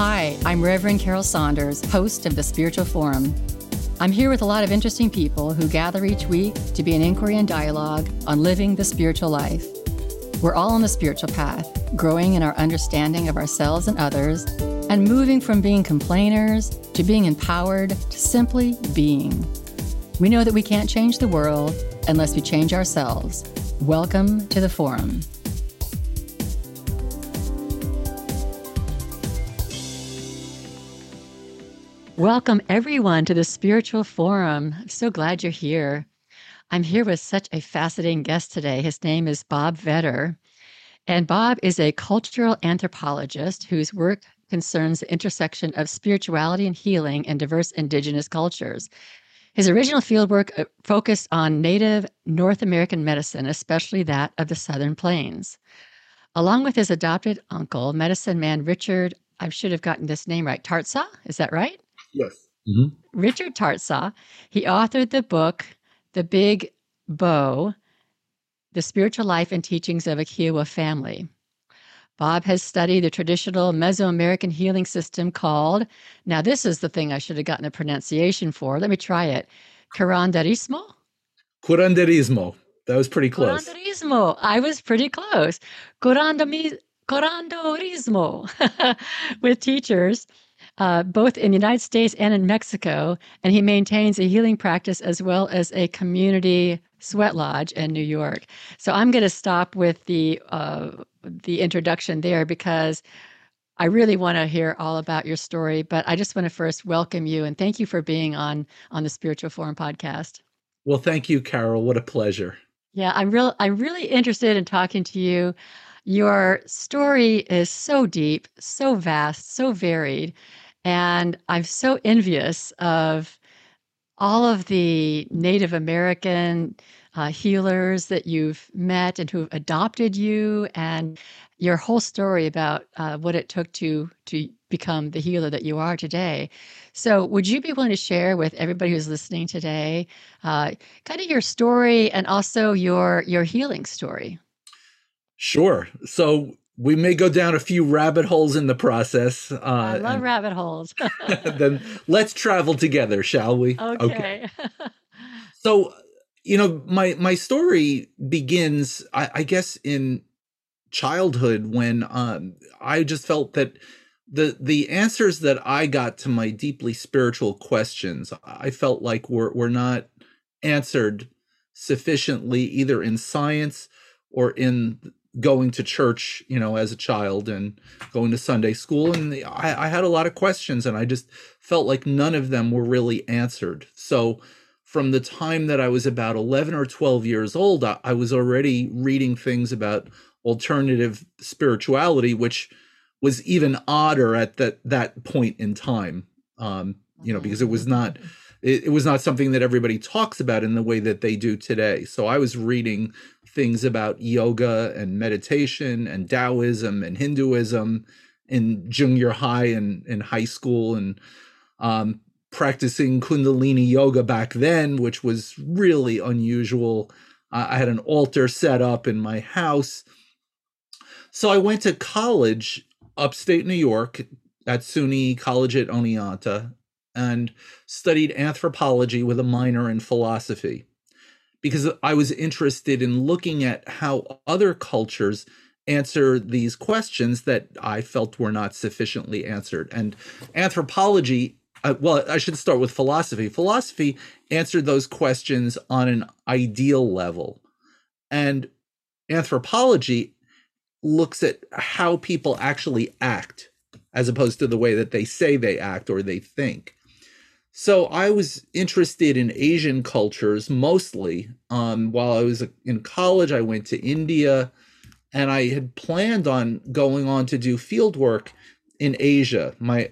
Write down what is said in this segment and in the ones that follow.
Hi, I'm Reverend Carol Saunders, host of The Spiritual Forum. I'm here with a lot of interesting people who gather each week to be in inquiry and dialogue on living the spiritual life. We're all on the spiritual path, growing in our understanding of ourselves and others, and moving from being complainers to being empowered to simply being. We know that we can't change the world unless we change ourselves. Welcome to the forum. Welcome, everyone, to the Spiritual Forum. I'm so glad you're here. I'm here with such a fascinating guest today. His name is Bob Vetter, and Bob is a cultural anthropologist whose work concerns the intersection of spirituality and healing in diverse indigenous cultures. His original fieldwork focused on Native North American medicine, especially that of the Southern Plains. Along with his adopted uncle, medicine man Richard, I should have gotten this name right, Tartsah, is that right? Yes. Mm-hmm. Richard Tartsah, he authored the book, The Big Bow, The Spiritual Life and Teachings of a Kiowa Family. Bob has studied the traditional Mesoamerican healing system called, now this is the thing I should have gotten a pronunciation for. Let me try it. Curanderismo? Curanderismo. That was pretty close. Curanderismo. I was pretty close. Curanderismo with teachers. Both in the United States and in Mexico, and he maintains a healing practice as well as a community sweat lodge in New York. So I'm going to stop with the introduction there because I really want to hear all about your story, but I just want to first welcome you and thank you for being on the Spiritual Forum podcast. Well, thank you, Carol. What a pleasure. Yeah, I'm really interested in talking to you. Your story is so deep, so vast, so varied, and I'm so envious of all of the Native American healers that you've met and who've adopted you, and your whole story about what it took to become the healer that you are today. So would you be willing to share with everybody who's listening today kind of your story and also your healing story? Sure. So we may go down a few rabbit holes in the process. I love rabbit holes. Then let's travel together, shall we? Okay. So, you know, my story begins, I guess, in childhood when I just felt that the answers that I got to my deeply spiritual questions, I felt like were not answered sufficiently either in science or in going to church, you know, as a child and going to Sunday school. And I had a lot of questions and I just felt like none of them were really answered. So from the time that I was about 11 or 12 years old, I was already reading things about alternative spirituality, which was even odder at that point in time, you know, because it was not something that everybody talks about in the way that they do today. So I was reading things about yoga and meditation and Taoism and Hinduism in junior high and in high school and practicing Kundalini yoga back then, which was really unusual. I had an altar set up in my house. So I went to college upstate New York at SUNY College at Oneonta and studied anthropology with a minor in philosophy, because I was interested in looking at how other cultures answer these questions that I felt were not sufficiently answered. And anthropology, well, I should start with philosophy. Philosophy answered those questions on an ideal level. And anthropology looks at how people actually act, as opposed to the way that they say they act or they think. So I was interested in Asian cultures mostly. While I was in college, I went to India, and I had planned on going on to do fieldwork in Asia. My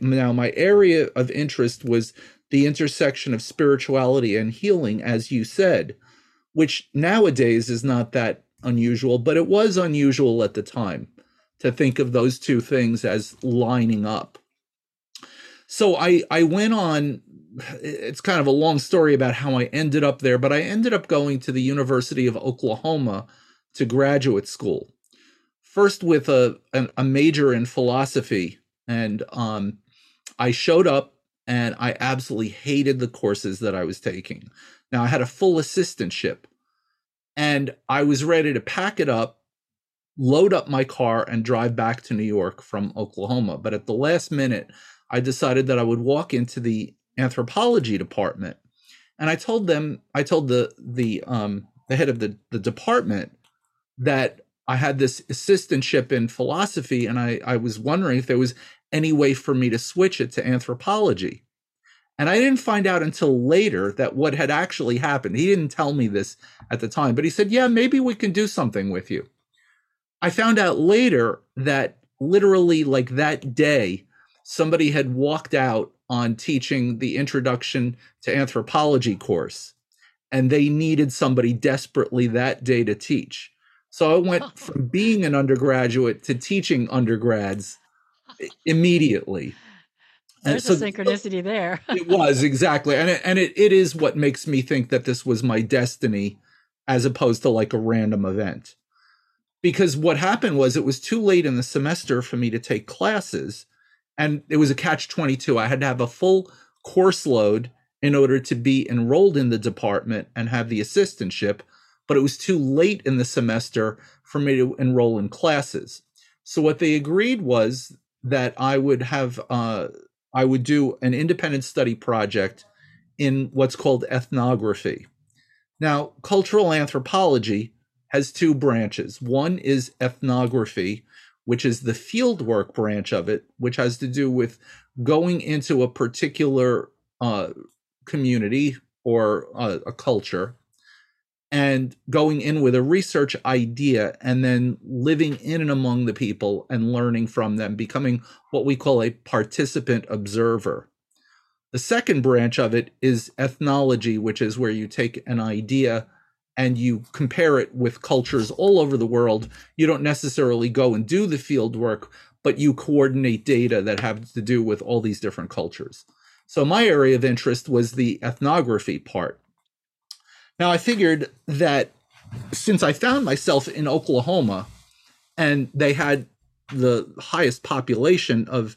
area of interest was the intersection of spirituality and healing, as you said, which nowadays is not that unusual, but it was unusual at the time to think of those two things as lining up. So I went on. It's kind of a long story about how I ended up there, but I ended up going to the University of Oklahoma to graduate school, first with a major in philosophy And I showed up and I absolutely hated the courses that I was taking. Now, I had a full assistantship and I was ready to pack it up, load up my car and drive back to New York from Oklahoma. But at the last minute, I decided that I would walk into the anthropology department. And I told them, I told the head of the department that I had this assistantship in philosophy and I was wondering if there was any way for me to switch it to anthropology. And I didn't find out until later that what had actually happened. He didn't tell me this at the time, but he said, yeah, maybe we can do something with you. I found out later that literally like that day, somebody had walked out on teaching the introduction to anthropology course, and they needed somebody desperately that day to teach. So I went from being an undergraduate to teaching undergrads immediately. There's a synchronicity there. It was, exactly. And it is what makes me think that this was my destiny as opposed to like a random event. Because what happened was it was too late in the semester for me to take classes. And it was a catch-22. I had to have a full course load in order to be enrolled in the department and have the assistantship. But it was too late in the semester for me to enroll in classes. So what they agreed was that I would have, I would do an independent study project in what's called ethnography. Now, cultural anthropology has two branches. One is ethnography, which is the fieldwork branch of it, which has to do with going into a particular community or a culture and going in with a research idea and then living in and among the people and learning from them, becoming what we call a participant observer. The second branch of it is ethnology, which is where you take an idea and you compare it with cultures all over the world. You don't necessarily go and do the field work, but you coordinate data that have to do with all these different cultures. So my area of interest was the ethnography part. Now, I figured that since I found myself in Oklahoma and they had the highest population of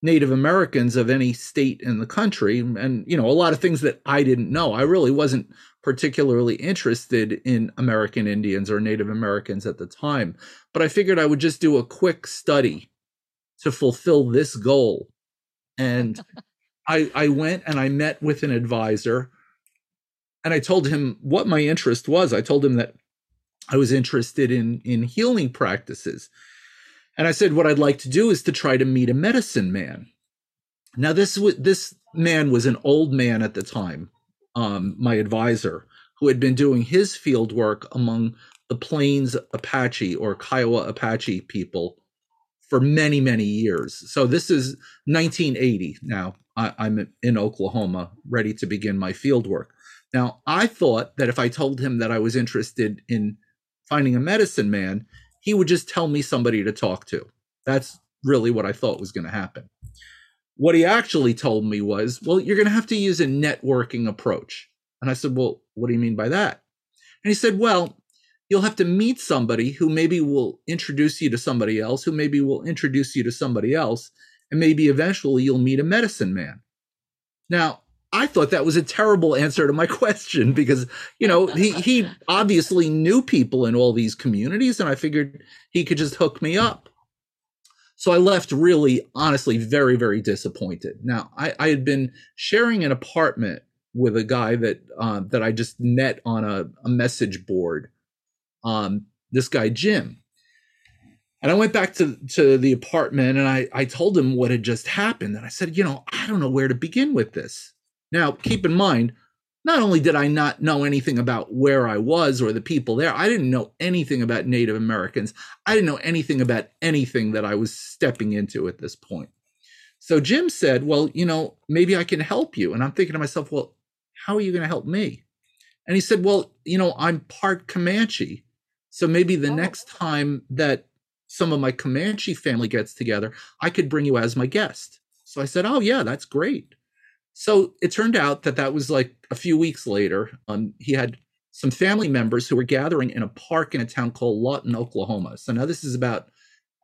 Native Americans of any state in the country, and, you know, a lot of things that I didn't know, I really wasn't particularly interested in American Indians or Native Americans at the time. But I figured I would just do a quick study to fulfill this goal. And I went and I met with an advisor and I told him what my interest was. I told him that I was interested in healing practices. And I said, what I'd like to do is to try to meet a medicine man. Now, this man was an old man at the time, my advisor, who had been doing his field work among the Plains Apache or Kiowa Apache people for many, many years. So this is 1980 now. I'm in Oklahoma, ready to begin my field work. Now, I thought that if I told him that I was interested in finding a medicine man, he would just tell me somebody to talk to. That's really what I thought was going to happen. What he actually told me was, well, you're going to have to use a networking approach. And I said, well, what do you mean by that? And he said, well, you'll have to meet somebody who maybe will introduce you to somebody else, who maybe will introduce you to somebody else, and maybe eventually you'll meet a medicine man. Now, I thought that was a terrible answer to my question because, you know, he obviously knew people in all these communities and I figured he could just hook me up. So I left really, honestly, very, very disappointed. Now, I had been sharing an apartment with a guy that that I just met on a message board, this guy, Jim. And I went back to the apartment and I told him what had just happened. And I said, you know, I don't know where to begin with this. Now, keep in mind, not only did I not know anything about where I was or the people there, I didn't know anything about Native Americans. I didn't know anything about anything that I was stepping into at this point. So Jim said, well, you know, maybe I can help you. And I'm thinking to myself, well, how are you going to help me? And he said, well, you know, I'm part Comanche. So maybe the next time that some of my Comanche family gets together, I could bring you as my guest. So I said, oh, yeah, that's great. So it turned out that that was like a few weeks later. He had some family members who were gathering in a park in a town called Lawton, Oklahoma. So now this is about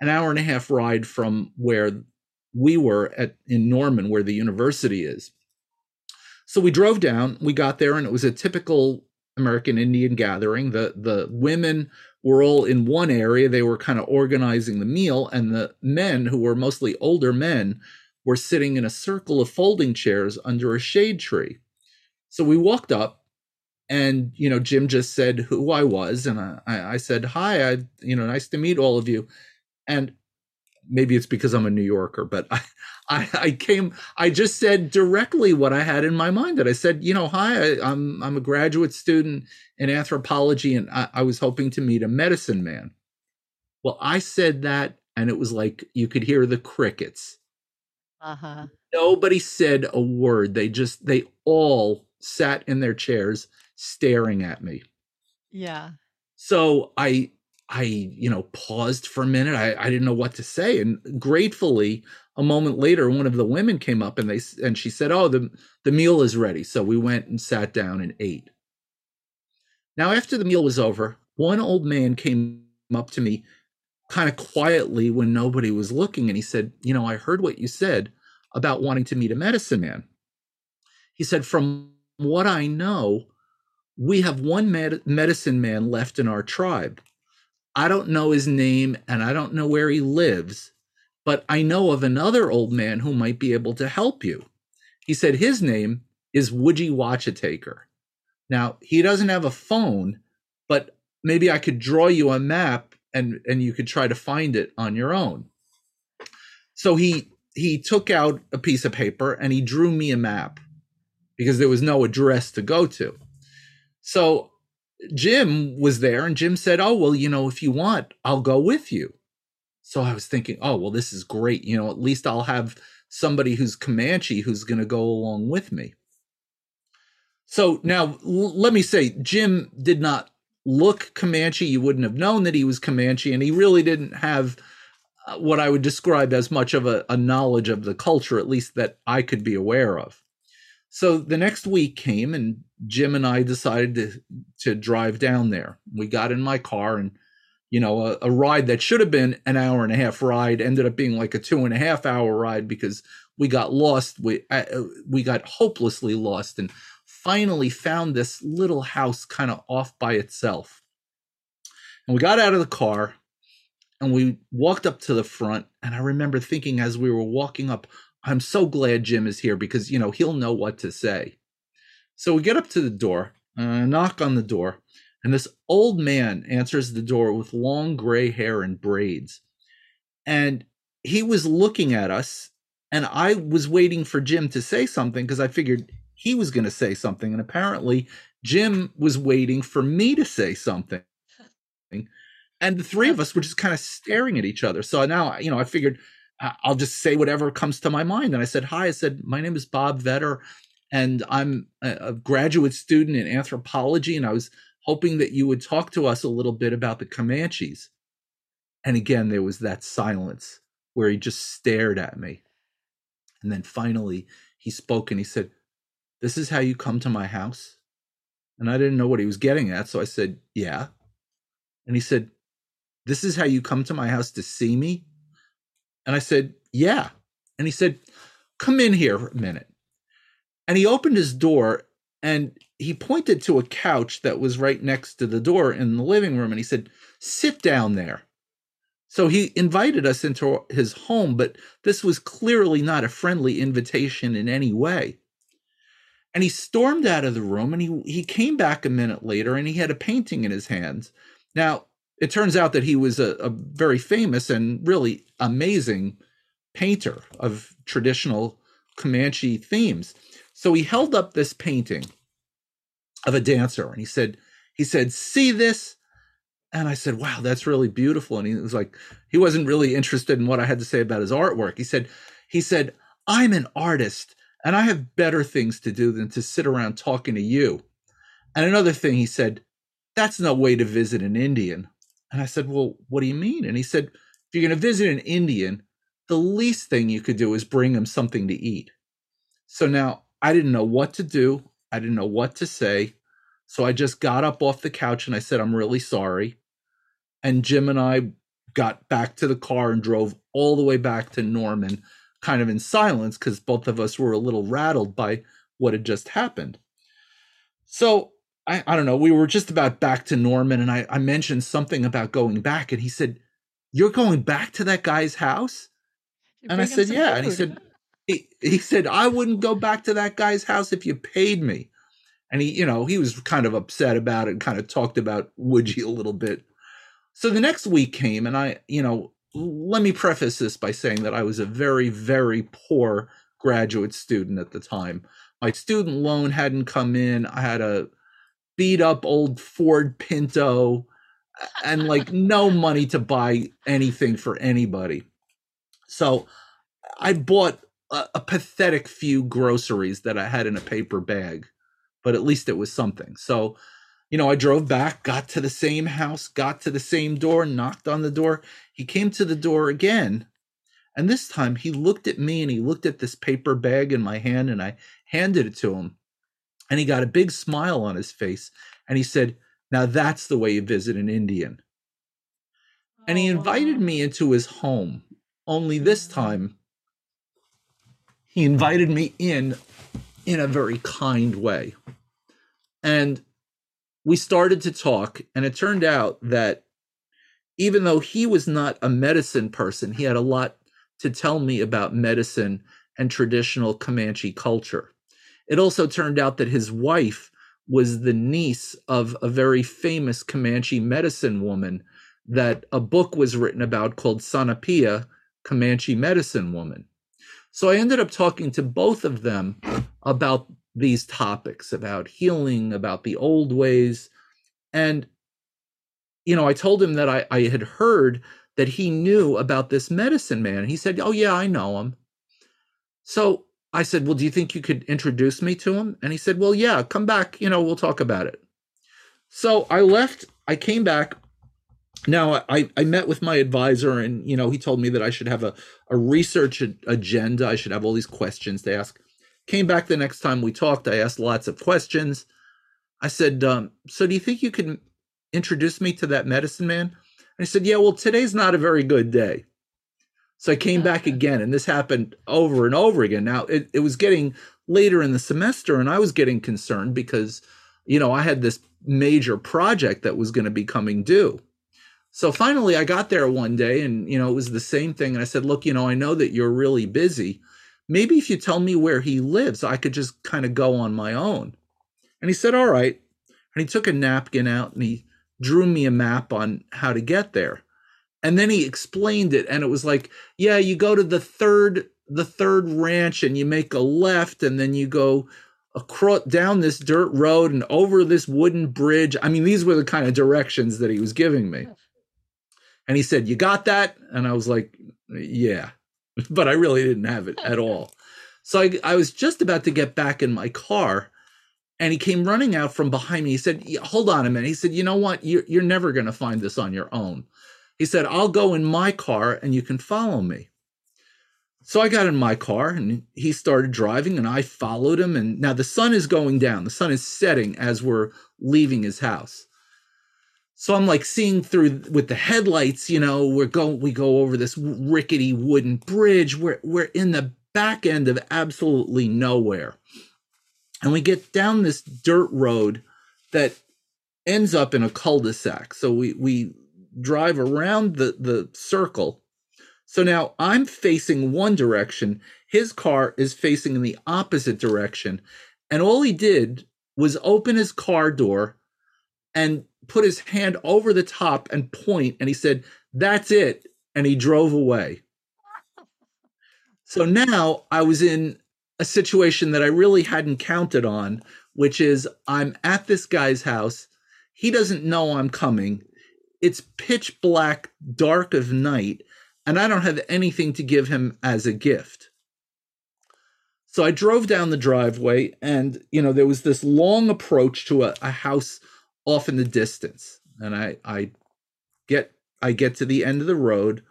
an hour and a half ride from where we were at in Norman, where the university is. So we drove down, we got there, and it was a typical American Indian gathering. The women were all in one area. They were kind of organizing the meal, and the men, who were mostly older men, were sitting in a circle of folding chairs under a shade tree. So we walked up, and, you know, Jim just said who I was, and I said, hi, you know, nice to meet all of you. And maybe it's because I'm a New Yorker, but I just said directly what I had in my mind. That I said, you know, hi, I'm a graduate student in anthropology, and I was hoping to meet a medicine man. Well, I said that, and it was like you could hear the crickets. Uh-huh. Nobody said a word. They all sat in their chairs staring at me. Yeah. So I, you know, paused for a minute. I didn't know what to say. And gratefully, a moment later, one of the women came up and she said, oh, the meal is ready. So we went and sat down and ate. Now, after the meal was over, one old man came up to me kind of quietly when nobody was looking. And he said, you know, I heard what you said about wanting to meet a medicine man. He said, from what I know, we have one medicine man left in our tribe. I don't know his name, and I don't know where he lives, but I know of another old man who might be able to help you. He said his name is Woodgie Watchataker. Now, he doesn't have a phone, but maybe I could draw you a map, and you could try to find it on your own. So he took out a piece of paper, and he drew me a map, because there was no address to go to. So Jim was there, and Jim said, oh, well, you know, if you want, I'll go with you. So I was thinking, oh, well, this is great. You know, at least I'll have somebody who's Comanche who's going to go along with me. So now let me say, Jim did not look Comanche. You wouldn't have known that he was Comanche, and he really didn't have what I would describe as much of a knowledge of the culture, at least that I could be aware of. So the next week came, and Jim and I decided to drive down there. We got in my car, and, you know, a ride that should have been an hour and a half ride ended up being like a 2.5 hour ride, because we got lost. We got hopelessly lost, and finally found this little house kind of off by itself. And we got out of the car, and we walked up to the front. And I remember thinking as we were walking up, I'm so glad Jim is here, because, you know, he'll know what to say. So we get up to the door, knock on the door, and this old man answers the door with long gray hair and braids. And he was looking at us, and I was waiting for Jim to say something, because I figured he was going to say something. And apparently Jim was waiting for me to say something. And the three of us were just kind of staring at each other. So now, you know, I figured, I'll just say whatever comes to my mind. And I said, hi, I said, my name is Bob Vetter, and I'm a graduate student in anthropology, and I was hoping that you would talk to us a little bit about the Comanches. And again, there was that silence where he just stared at me. And then finally he spoke, and he said, this is how you come to my house? And I didn't know what he was getting at. So I said, yeah. And he said, this is how you come to my house to see me? And I said, yeah. And he said, come in here for a minute. And he opened his door, and he pointed to a couch that was right next to the door in the living room. And he said, sit down there. So he invited us into his home, but this was clearly not a friendly invitation in any way. And he stormed out of the room, and he came back a minute later, and he had a painting in his hands. Now, it turns out that he was a very famous and really amazing painter of traditional Comanche themes. So he held up this painting of a dancer, and he said, see this? And I said, wow, that's really beautiful. And he was like, he wasn't really interested in what I had to say about his artwork. He said, I'm an artist, and I have better things to do than to sit around talking to you. And another thing, he said, that's no way to visit an Indian. And I said, well, what do you mean? And he said, if you're going to visit an Indian, the least thing you could do is bring him something to eat. So now I didn't know what to do. I didn't know what to say. So I just got up off the couch, and I said, I'm really sorry. And Jim and I got back to the car and drove all the way back to Norman, kind of in silence because both of us were a little rattled by what had just happened. So I don't know, we were just about back to Norman, and I mentioned something about going back, and he said, "You're going back to that guy's house?" And I said, "Yeah." And he said, he said, "I wouldn't go back to that guy's house if you paid me." And he, you know, he was kind of upset about it and kind of talked about Woodgie a little bit. So the next week came, and I, you know, let me preface this by saying that I was a very, very poor graduate student at the time. My student loan hadn't come in. I had a beat up old Ford Pinto and like no money to buy anything for anybody. So I bought a pathetic few groceries that I had in a paper bag, but at least it was something. So, you know, I drove back, got to the same house, got to the same door, knocked on the door. He came to the door again. And this time he looked at me and he looked at this paper bag in my hand, and I handed it to him. And he got a big smile on his face. And he said, "Now that's the way you visit an Indian." And he invited me into his home. Only this time, he invited me in a very kind way. And we started to talk, and it turned out that even though he was not a medicine person, he had a lot to tell me about medicine and traditional Comanche culture. It also turned out that his wife was the niece of a very famous Comanche medicine woman that a book was written about called Sanapia, Comanche Medicine Woman. So I ended up talking to both of them about these topics, about healing, about the old ways. And, you know, I told him that I had heard that he knew about this medicine man. And he said, "Oh, yeah, I know him." So I said, "Well, do you think you could introduce me to him?" And he said, "Well, yeah, come back, you know, we'll talk about it." So I left, I came back. Now, I met with my advisor, and, you know, he told me that I should have a research agenda. I should have all these questions to ask. Came back the next time we talked. I asked lots of questions. I said, "So do you think you can introduce me to that medicine man?" And he said, "Yeah, well, today's not a very good day." So I came back again, and this happened over and over again. Now, it was getting later in the semester, and I was getting concerned because, you know, I had this major project that was going to be coming due. So finally, I got there one day, and, you know, it was the same thing. And I said, "Look, you know, I know that you're really busy. Maybe if you tell me where he lives, I could just kind of go on my own." And he said, "All right." And he took a napkin out, and he drew me a map on how to get there. And then he explained it, and it was like, "Yeah, you go to the third ranch, and you make a left, and then you go across down this dirt road and over this wooden bridge." I mean, these were the kind of directions that he was giving me. And he said, "You got that?" And I was like, "Yeah," but I really didn't have it at all. So I was just about to get back in my car, and he came running out from behind me. He said, "Hold on a minute." He said, "You know what? You're never going to find this on your own." He said, "I'll go in my car and you can follow me." So I got in my car, and he started driving, and I followed him. And now the sun is going down. The sun is setting as we're leaving his house. So I'm like seeing through with the headlights, you know, we go over this rickety wooden bridge. We're in the back end of absolutely nowhere. And we get down this dirt road that ends up in a cul-de-sac. So we drive around the circle. So now I'm facing one direction. His car is facing in the opposite direction. And all he did was open his car door and put his hand over the top and point, and he said, "That's it," and he drove away. So now I was in a situation that I really hadn't counted on, which is I'm at this guy's house. He doesn't know I'm coming. It's pitch black, dark of night, and I don't have anything to give him as a gift. So I drove down the driveway, and, you know, there was this long approach to a house off in the distance. And I get to the end of the road.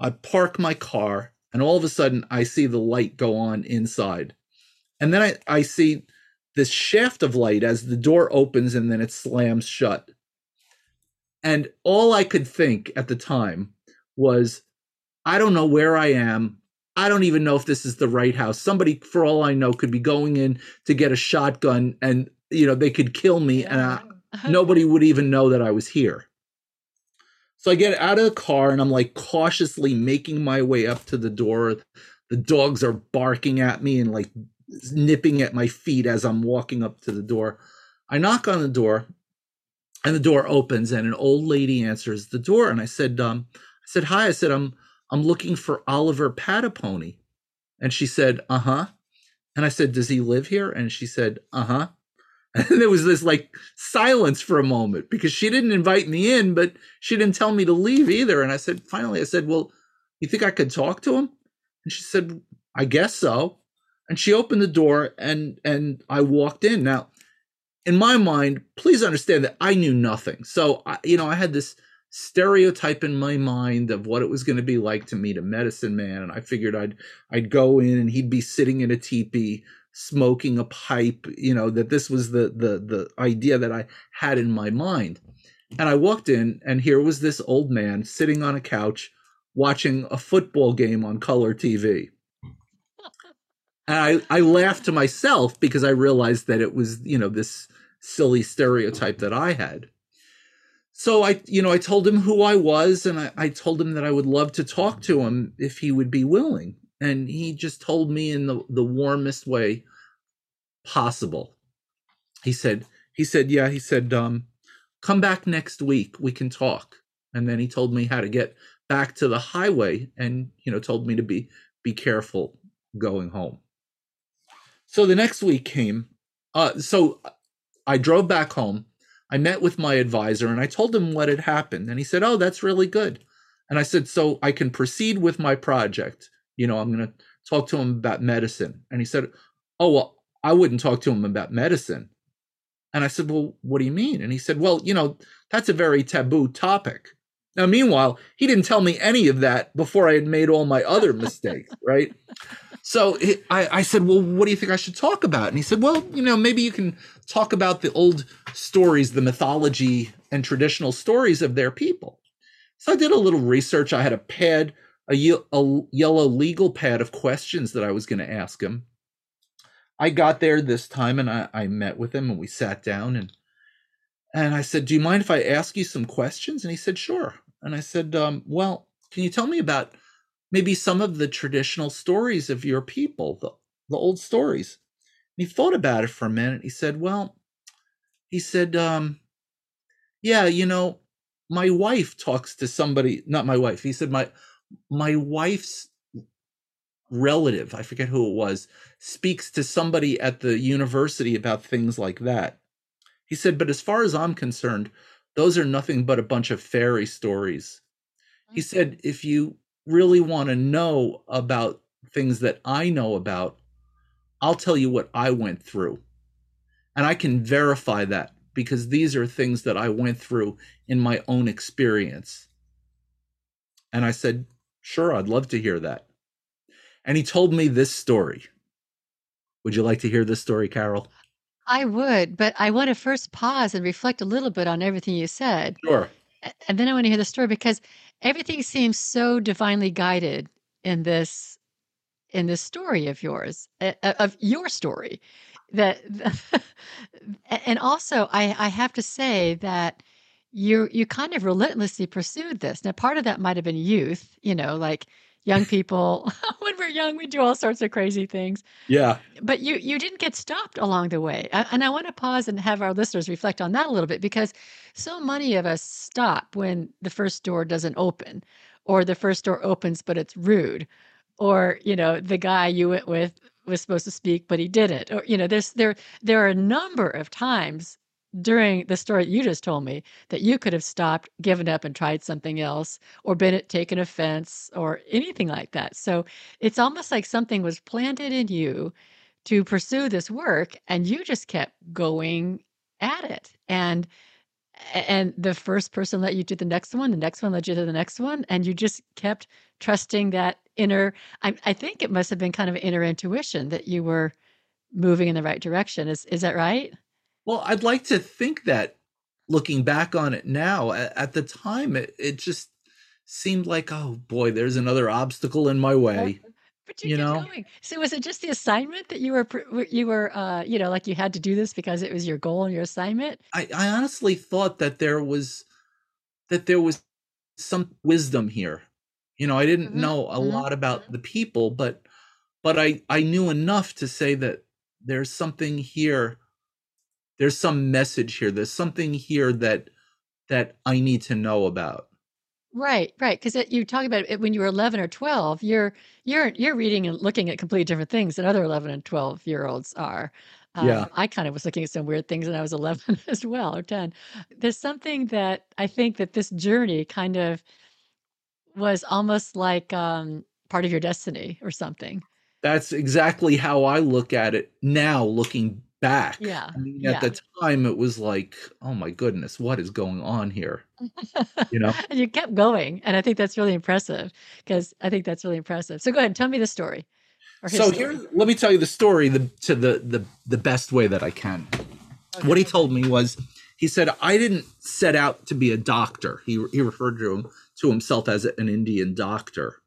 I park my car, and all of a sudden I see the light go on inside. And then I see this shaft of light as the door opens and then it slams shut. And all I could think at the time was, I don't know where I am. I don't even know if this is the right house. Somebody, for all I know, could be going in to get a shotgun and, you know, they could kill me and nobody would even know that I was here. So I get out of the car and I'm like cautiously making my way up to the door. The dogs are barking at me and like nipping at my feet as I'm walking up to the door. I knock on the door and the door opens and an old lady answers the door. And I said, hi. I said, I'm looking for Oliver Patapone. And she said, And I said, does he live here? And she said, And there was this like silence for a moment because she didn't invite me in, but she didn't tell me to leave either. And I said, finally, I said, well, you think I could talk to him? And she said, I guess so. And she opened the door and I walked in. Now, in my mind, please understand that I knew nothing. So, I had this stereotype in my mind of what it was going to be like to meet a medicine man. And I figured I'd go in and he'd be sitting in a teepee smoking a pipe, you know, that this was the idea that I had in my mind. And I walked in and here was this old man sitting on a couch watching a football game on color TV. And I laughed to myself because I realized that it was, you know, this silly stereotype that I had. So I told him who I was and I told him that I would love to talk to him if he would be willing. And he just told me in the warmest way possible. He said, come back next week. We can talk. And then he told me how to get back to the highway and, you know, told me to be careful going home. So the next week came. So I drove back home. I met with my advisor and I told him what had happened. And he said, oh, that's really good. And I said, so I can proceed with my project. You know, I'm going to talk to him about medicine. And he said, oh, well, I wouldn't talk to him about medicine. And I said, well, what do you mean? And he said, well, you know, that's a very taboo topic. Now, meanwhile, he didn't tell me any of that before I had made all my other mistakes, right? So I said, well, what do you think I should talk about? And he said, well, you know, maybe you can talk about the old stories, the mythology and traditional stories of their people. So I did a little research. I had a pad, a yellow legal pad of questions that I was going to ask him. I got there this time and I met with him and we sat down and I said, do you mind if I ask you some questions? And he said, sure. And I said, well, can you tell me about maybe some of the traditional stories of your people, the old stories? And he thought about it for a minute. He said, yeah, you know, my wife talks to somebody, not my wife. He said, my wife's relative, I forget who it was, speaks to somebody at the university about things like that. He said, but as far as I'm concerned, those are nothing but a bunch of fairy stories. He said, if you really want to know about things that I know about, I'll tell you what I went through. And I can verify that because these are things that I went through in my own experience. And I said, sure, I'd love to hear that. And he told me this story. Would you like to hear this story, Carol? I would, but I want to first pause and reflect a little bit on everything you said. Sure. And then I want to hear the story because everything seems so divinely guided in this story of yours, of your story. And also, I have to say that you kind of relentlessly pursued this. Now, part of that might have been youth, you know, like young people. When we're young, we do all sorts of crazy things. Yeah. But you didn't get stopped along the way. And I want to pause and have our listeners reflect on that a little bit because so many of us stop when the first door doesn't open or the first door opens, but it's rude. Or, you know, the guy you went with was supposed to speak, but he didn't. Or, you know, there are a number of times during the story you just told me that you could have stopped, given up, and tried something else, or been taken offense, or anything like that. So it's almost like something was planted in you to pursue this work, and you just kept going at it. And the first person led you to the next one led you to the next one, and you just kept trusting that inner. I think it must have been kind of inner intuition that you were moving in the right direction. Is that right? Well, I'd like to think that looking back on it now, at the time, it just seemed like, oh boy, there's another obstacle in my way. But you kept going. So was it just the assignment that you were like you had to do this because it was your goal and your assignment? I honestly thought that there was some wisdom here. You know, I didn't know a lot about the people, but I knew enough to say that there's something here. There's some message here. There's something here that I need to know about. Right, right. Because you talk about it when you were 11 or 12, you're reading and looking at completely different things than other 11 and 12-year-olds are. Yeah. I kind of was looking at some weird things when I was 11 as well, or 10. There's something that I think that this journey kind of was almost like part of your destiny or something. That's exactly how I look at it now, looking back. Yeah. I mean, at the time, it was like, oh my goodness, what is going on here? You know, and you kept going, and I think that's really impressive. So go ahead, tell me the story. Let me tell you the story the best way that I can. Okay. What he told me was, he said, I didn't set out to be a doctor. He referred to himself as an Indian doctor,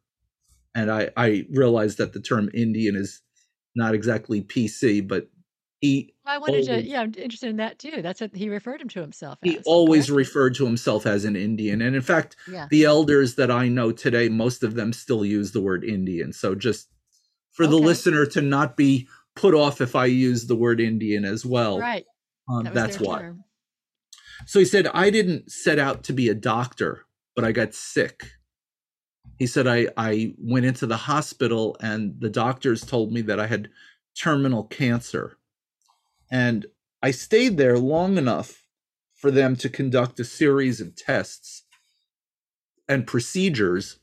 and I realized that the term Indian is not exactly PC, but. I'm interested in that too. That's what he referred him to himself as. He always referred to himself as an Indian. And in fact, the elders that I know today, most of them still use the word Indian. So just for the listener to not be put off if I use the word Indian as well. Right. That's why. Term. So he said, I didn't set out to be a doctor, but I got sick. He said, I went into the hospital and the doctors told me that I had terminal cancer. And I stayed there long enough for them to conduct a series of tests and procedures.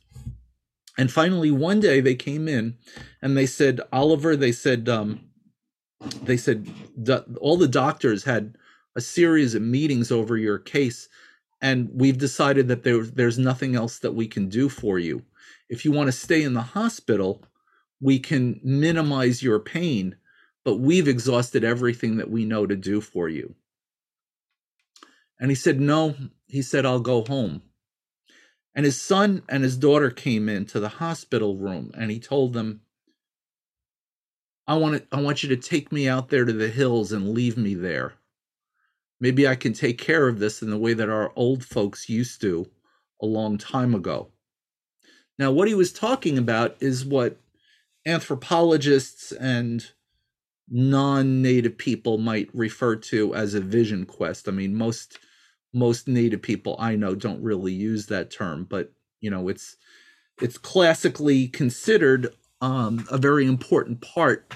And finally, one day they came in and they said, Oliver, they said all the doctors had a series of meetings over your case. And we've decided that there's nothing else that we can do for you. If you want to stay in the hospital, we can minimize your pain, but we've exhausted everything that we know to do for you. And he said, no, he said, I'll go home. And his son and his daughter came into the hospital room and he told them, I want you to take me out there to the hills and leave me there. Maybe I can take care of this in the way that our old folks used to a long time ago. Now, what he was talking about is what anthropologists and non-Native people might refer to as a vision quest. I mean, most Native people I know don't really use that term, but you know, it's classically considered a very important part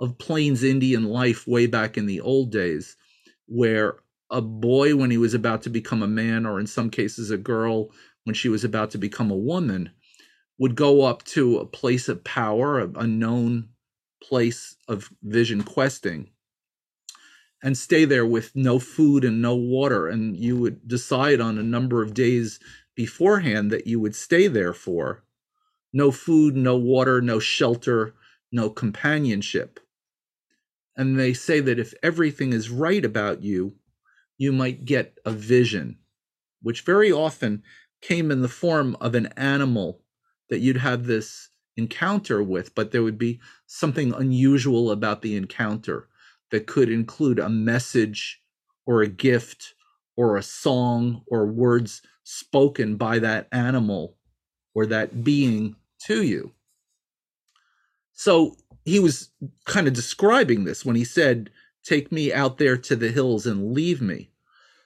of Plains Indian life way back in the old days, where a boy, when he was about to become a man, or in some cases a girl when she was about to become a woman, would go up to a place of power, a known place of vision questing, and stay there with no food and no water. And you would decide on a number of days beforehand that you would stay there for. No food, no water, no shelter, no companionship. And they say that if everything is right about you, you might get a vision, which very often came in the form of an animal that you'd have this encounter with, but there would be something unusual about the encounter that could include a message or a gift or a song or words spoken by that animal or that being to you. So he was kind of describing this when he said, take me out there to the hills and leave me.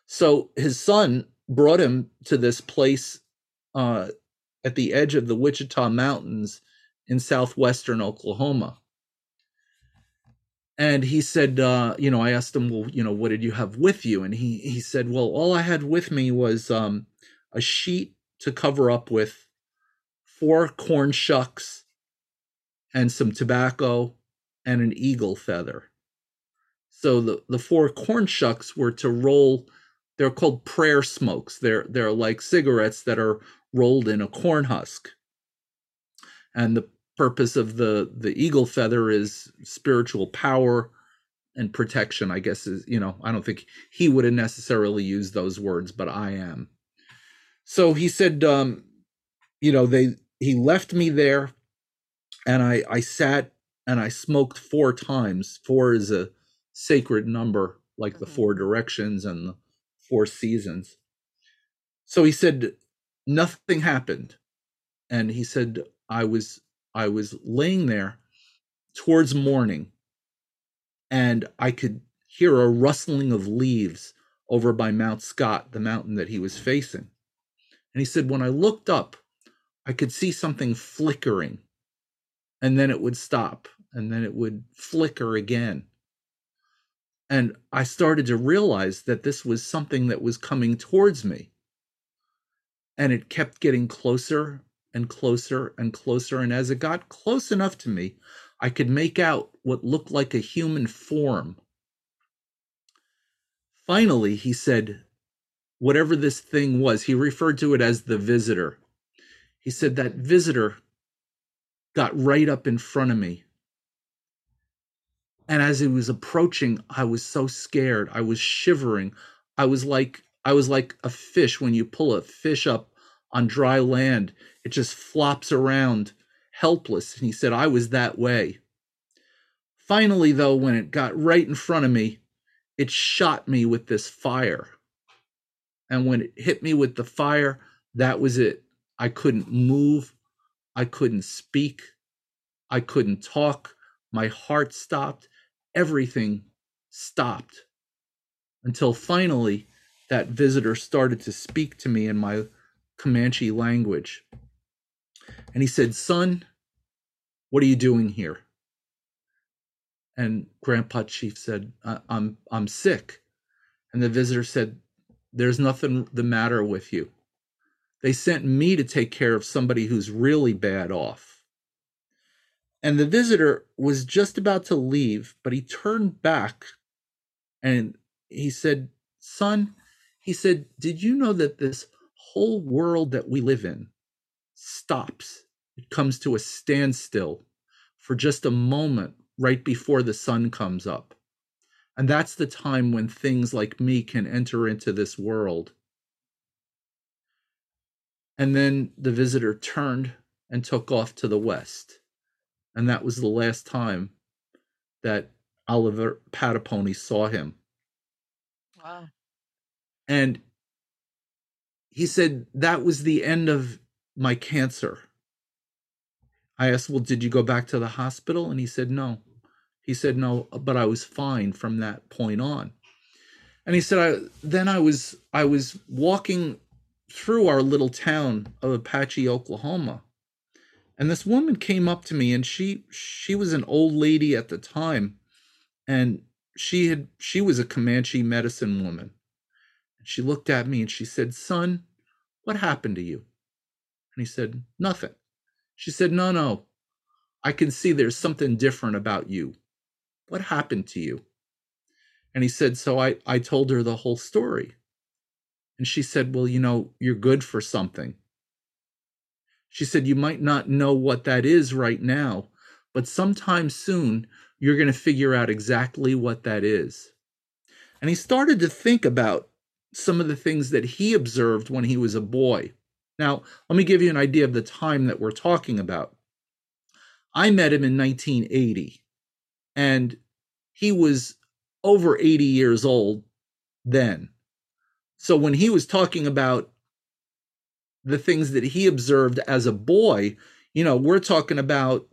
So his son brought him to this place at the edge of the Wichita Mountains in southwestern Oklahoma. And he said, I asked him, well, you know, what did you have with you? And he said, well, all I had with me was a sheet to cover up with, 4 corn shucks and some tobacco and an eagle feather. So the 4 corn shucks were to roll, they're called prayer smokes. They're like cigarettes that are rolled in a corn husk. And the purpose of the eagle feather is spiritual power and protection, I guess, is, you know, I don't think he would have necessarily used those words, but I am. So he said, he left me there. And I sat and I smoked four times. Four is a sacred number, like the four directions and the four seasons. So he said, nothing happened. And he said, I was laying there towards morning, and I could hear a rustling of leaves over by Mount Scott, the mountain that he was facing. And he said, when I looked up, I could see something flickering, and then it would stop, and then it would flicker again. And I started to realize that this was something that was coming towards me. And it kept getting closer and closer and closer. And as it got close enough to me, I could make out what looked like a human form. Finally, he said, whatever this thing was, he referred to it as the visitor. He said that visitor got right up in front of me. And as he was approaching, I was so scared. I was shivering. I was like a fish. When you pull a fish up on dry land, it just flops around helpless. And he said, I was that way. Finally, though, when it got right in front of me, it shot me with this fire. And when it hit me with the fire, that was it. I couldn't move. I couldn't speak. I couldn't talk. My heart stopped. Everything stopped until finally that visitor started to speak to me in my Comanche language. And he said, son, what are you doing here? And Grandpa Chief said, I'm sick. And the visitor said, there's nothing the matter with you. They sent me to take care of somebody who's really bad off. And the visitor was just about to leave, but he turned back and he said, son, he said, did you know that this whole world that we live in stops? It comes to a standstill for just a moment right before the sun comes up. And that's the time when things like me can enter into this world. And then the visitor turned and took off to the west. And that was the last time that Oliver Patapone saw him. Wow. And he said, that was the end of my cancer. I asked, well, did you go back to the hospital? And he said, no. He said, no, but I was fine from that point on. And he said, I was walking through our little town of Apache, Oklahoma. And this woman came up to me, and she was an old lady at the time, and she was a Comanche medicine woman. And she looked at me and she said, son, what happened to you? And he said, nothing. She said, no, I can see there's something different about you. What happened to you? And he said, so I told her the whole story. And she said, well, you know, you're good for something. She said, you might not know what that is right now, but sometime soon you're going to figure out exactly what that is. And he started to think about some of the things that he observed when he was a boy. Now, let me give you an idea of the time that we're talking about. I met him in 1980, and he was over 80 years old then. So when he was talking about the things that he observed as a boy, you know, we're talking about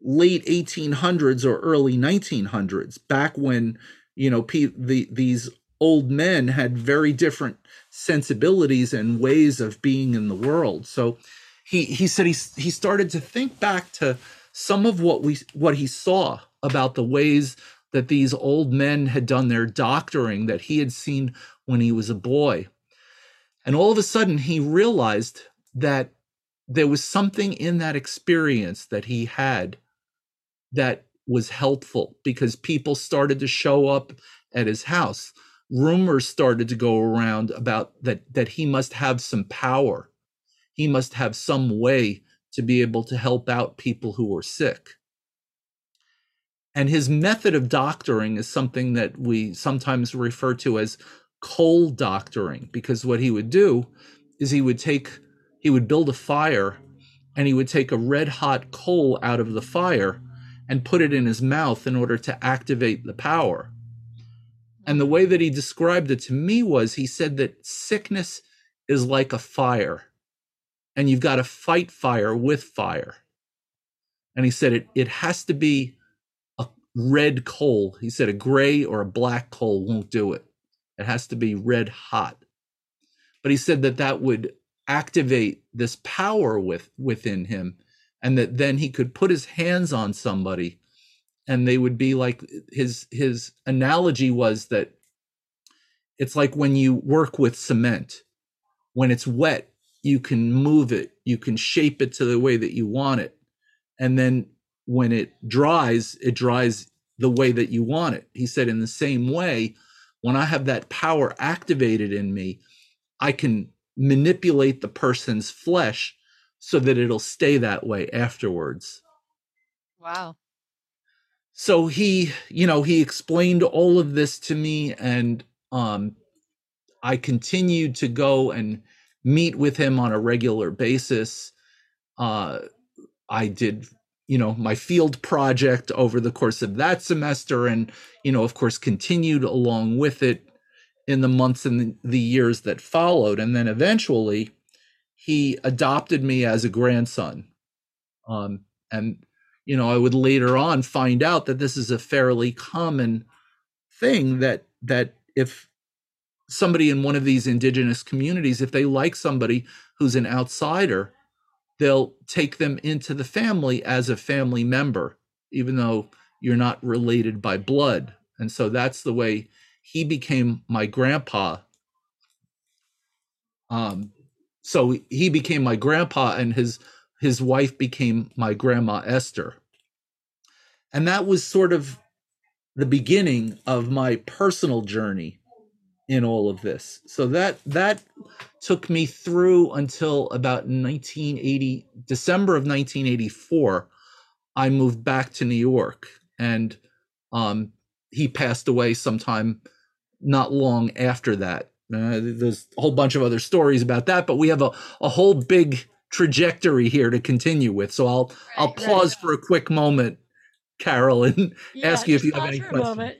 late 1800s or early 1900s, back when, you know, these old men had very different sensibilities and ways of being in the world. So he said he started to think back to some of what he saw about the ways that these old men had done their doctoring that he had seen when he was a boy. And all of a sudden, he realized that there was something in that experience that he had that was helpful, because people started to show up at his house. Rumors started to go around about that he must have some power. He must have some way to be able to help out people who were sick. And his method of doctoring is something that we sometimes refer to as coal doctoring, because what he would do is he would build a fire and he would take a red hot coal out of the fire and put it in his mouth in order to activate the power. And the way that he described it to me was, he said that sickness is like a fire, and you've got to fight fire with fire. And he said it has to be a red coal. He said a gray or a black coal won't do it. It has to be red hot. But he said that that would activate this power within him, and that then he could put his hands on somebody and they would be like, his analogy was that it's like when you work with cement. When it's wet, you can move it, you can shape it to the way that you want it. And then when it dries the way that you want it. He said, in the same way, when I have that power activated in me, I can manipulate the person's flesh so that it'll stay that way afterwards. Wow. So he explained all of this to me, and I continued to go and meet with him on a regular basis. I did, my field project over the course of that semester, and, of course, continued along with it in the months and the years that followed. And then eventually he adopted me as a grandson. I would later on find out that this is a fairly common thing, that if somebody in one of these indigenous communities, if they like somebody who's an outsider, they'll take them into the family as a family member, even though you're not related by blood. And so that's the way he became my grandpa. So he became my grandpa, and his wife became my grandma Esther. And that was sort of the beginning of my personal journey in all of this. So that took me through until about December of 1984. I moved back to New York, and he passed away sometime not long after that. There's a whole bunch of other stories about that, but we have a whole big trajectory here to continue with. So I'll pause for a quick moment, Carol, and ask you if you have any questions.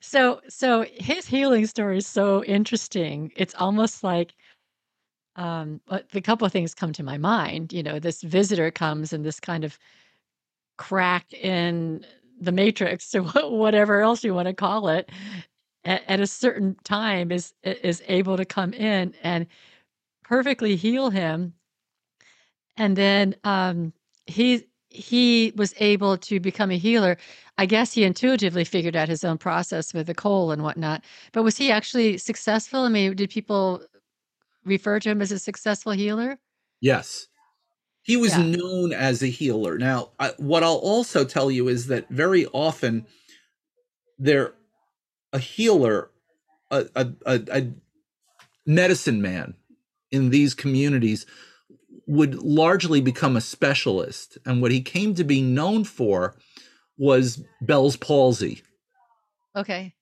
So his healing story is so interesting. It's almost like a couple of things come to my mind. This visitor comes and this kind of crack in the matrix, or whatever else you want to call it, at a certain time is able to come in and perfectly heal him. And then he was able to become a healer. I guess he intuitively figured out his own process with the coal and whatnot. But was he actually successful? I mean, did people refer to him as a successful healer? Yes. He was known as a healer. Now, what I'll also tell you is that very often a healer, a medicine man in these communities would largely become a specialist. And what he came to be known for was Bell's palsy. Okay.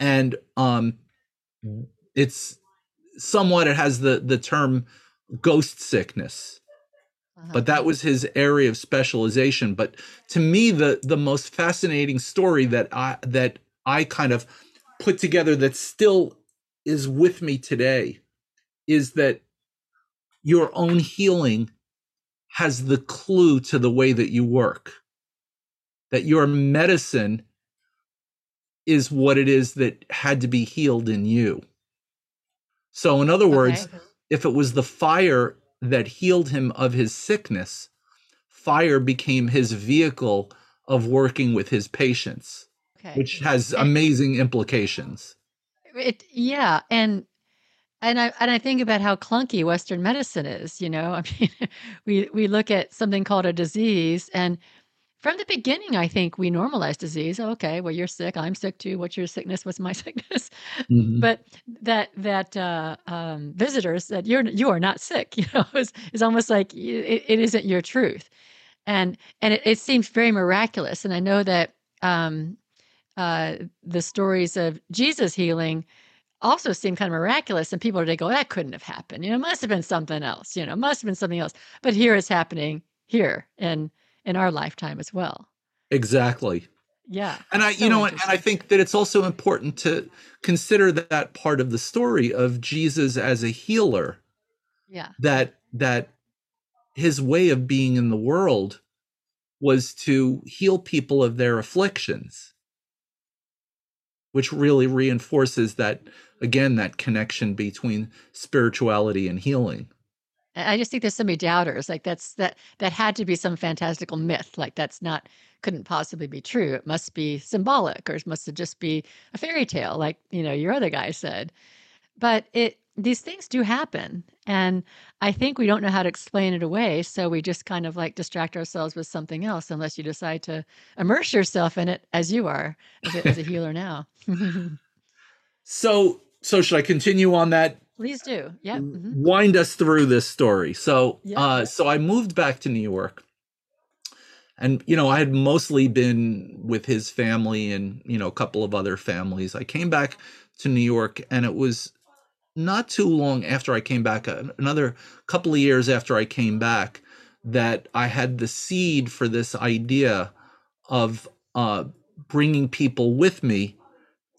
And it has the term ghost sickness. Uh-huh. But that was his area of specialization. But to me, the most fascinating story that I kind of put together that still is with me today is that your own healing has the clue to the way that you work. That your medicine is what it is that had to be healed in you. So in other words, if it was the fire that healed him of his sickness, fire became his vehicle of working with his patients, which has amazing implications. And I think about how clunky Western medicine is. I mean, we look at something called a disease, and from the beginning, I think we normalize disease. Okay, well, you're sick. I'm sick too. What's your sickness? What's my sickness? Mm-hmm. But that visitor said, "You are not sick." It's almost like it isn't your truth, and it seems very miraculous. And I know that the stories of Jesus healing also seem kind of miraculous. And people today go, that couldn't have happened. You know, it must have been something else. You know, it must have been something else. But here it's happening here in our lifetime as well. Exactly. Yeah. And I, so you know, and I think that it's also important to consider that part of the story of Jesus as a healer. Yeah. That his way of being in the world was to heal people of their afflictions, which really reinforces that, again, that connection between spirituality and healing. I just think there's so many doubters. Like that had to be some fantastical myth. Like couldn't possibly be true. It must be symbolic, or it must just be a fairy tale, like, you know, your other guy said. But these things do happen. And I think we don't know how to explain it away. So we just kind of like distract ourselves with something else, unless you decide to immerse yourself in it as you are as a healer now. So should I continue on that? Please do. Yeah. Mm-hmm. Wind us through this story. So, yeah. So I moved back to New York, and, you know, I had mostly been with his family and, you know, a couple of other families. I came back to New York, and it was not too long after I came back, another couple of years after I came back, that I had the seed for this idea of bringing people with me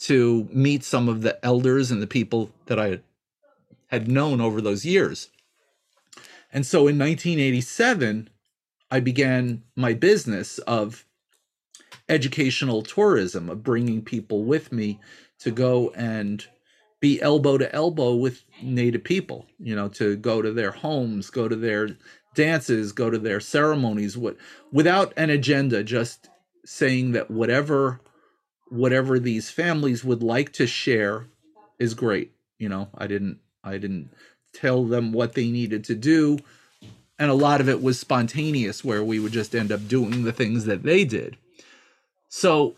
to meet some of the elders and the people that I had known over those years. And so in 1987, I began my business of educational tourism, of bringing people with me to go and be elbow to elbow with Native people, you know, to go to their homes, go to their dances, go to their ceremonies, without an agenda, just saying that whatever these families would like to share is great. You know, I didn't tell them what they needed to do. And a lot of it was spontaneous, where we would just end up doing the things that they did. So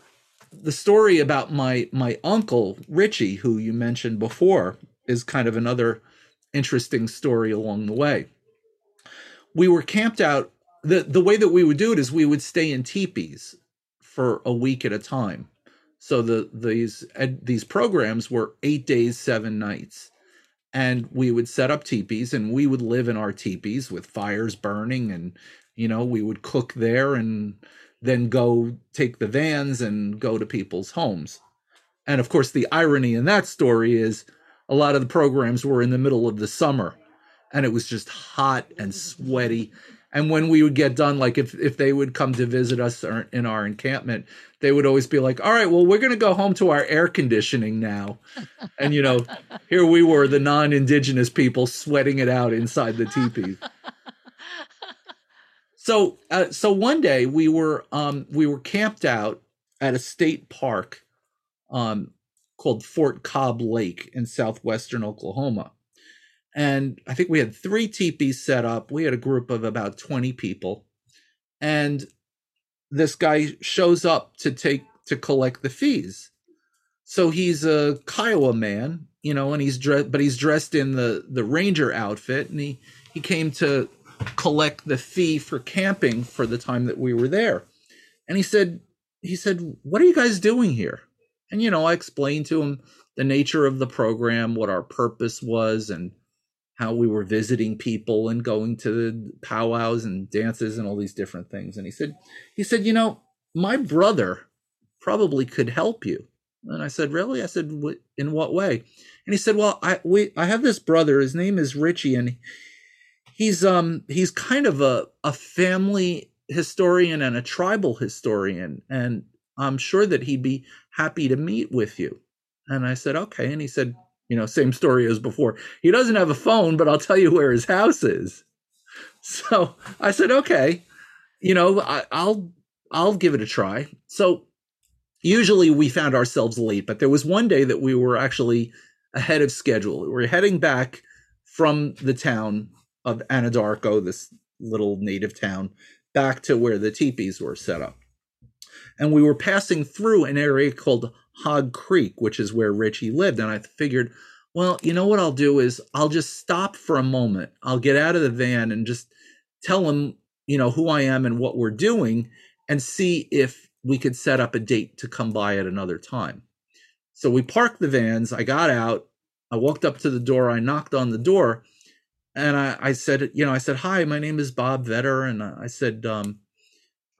the story about my uncle, Richie, who you mentioned before, is kind of another interesting story along the way. We were camped out. The way that we would do it is we would stay in teepees for a week at a time. So these programs were 8 days, 7 nights. And we would set up teepees, and we would live in our teepees with fires burning, and, you know, we would cook there and then go take the vans and go to people's homes. And of course, the irony in that story is a lot of the programs were in the middle of the summer, and it was just hot and sweaty. And when we would get done, like if they would come to visit us in our encampment, they would always be like, all right, well, we're going to go home to our air conditioning now. And, you know, here we were, the non-indigenous people, sweating it out inside the teepee. So one day we were camped out at a state park called Fort Cobb Lake in southwestern Oklahoma. And I think we had 3 teepees set up. We had a group of about 20 people. And this guy shows up to collect the fees. So he's a Kiowa man, you know, and he's dressed in the ranger outfit. And he came to collect the fee for camping for the time that we were there. And he said, what are you guys doing here? And, you know, I explained to him the nature of the program, what our purpose was, and how we were visiting people and going to the powwows and dances and all these different things. And he said, you know, my brother probably could help you. And I said, really? I said, in what way? And he said, well, I have this brother, his name is Richie, and he's kind of a family historian and a tribal historian. And I'm sure that he'd be happy to meet with you. And I said, okay. And he said, you know, same story as before. He doesn't have a phone, but I'll tell you where his house is. So I said, okay, you know, I'll give it a try. So usually we found ourselves late, but there was one day that we were actually ahead of schedule. We were heading back from the town of Anadarko, this little native town, back to where the teepees were set up. And we were passing through an area called Hog Creek, which is where Richie lived. And I figured, well, you know what I'll do is I'll just stop for a moment. I'll get out of the van and just tell him, you know, who I am and what we're doing, and see if we could set up a date to come by at another time. So we parked the vans. I got out. I walked up to the door, I knocked on the door, and I said, you know, I said, hi, my name is Bob Vetter. And I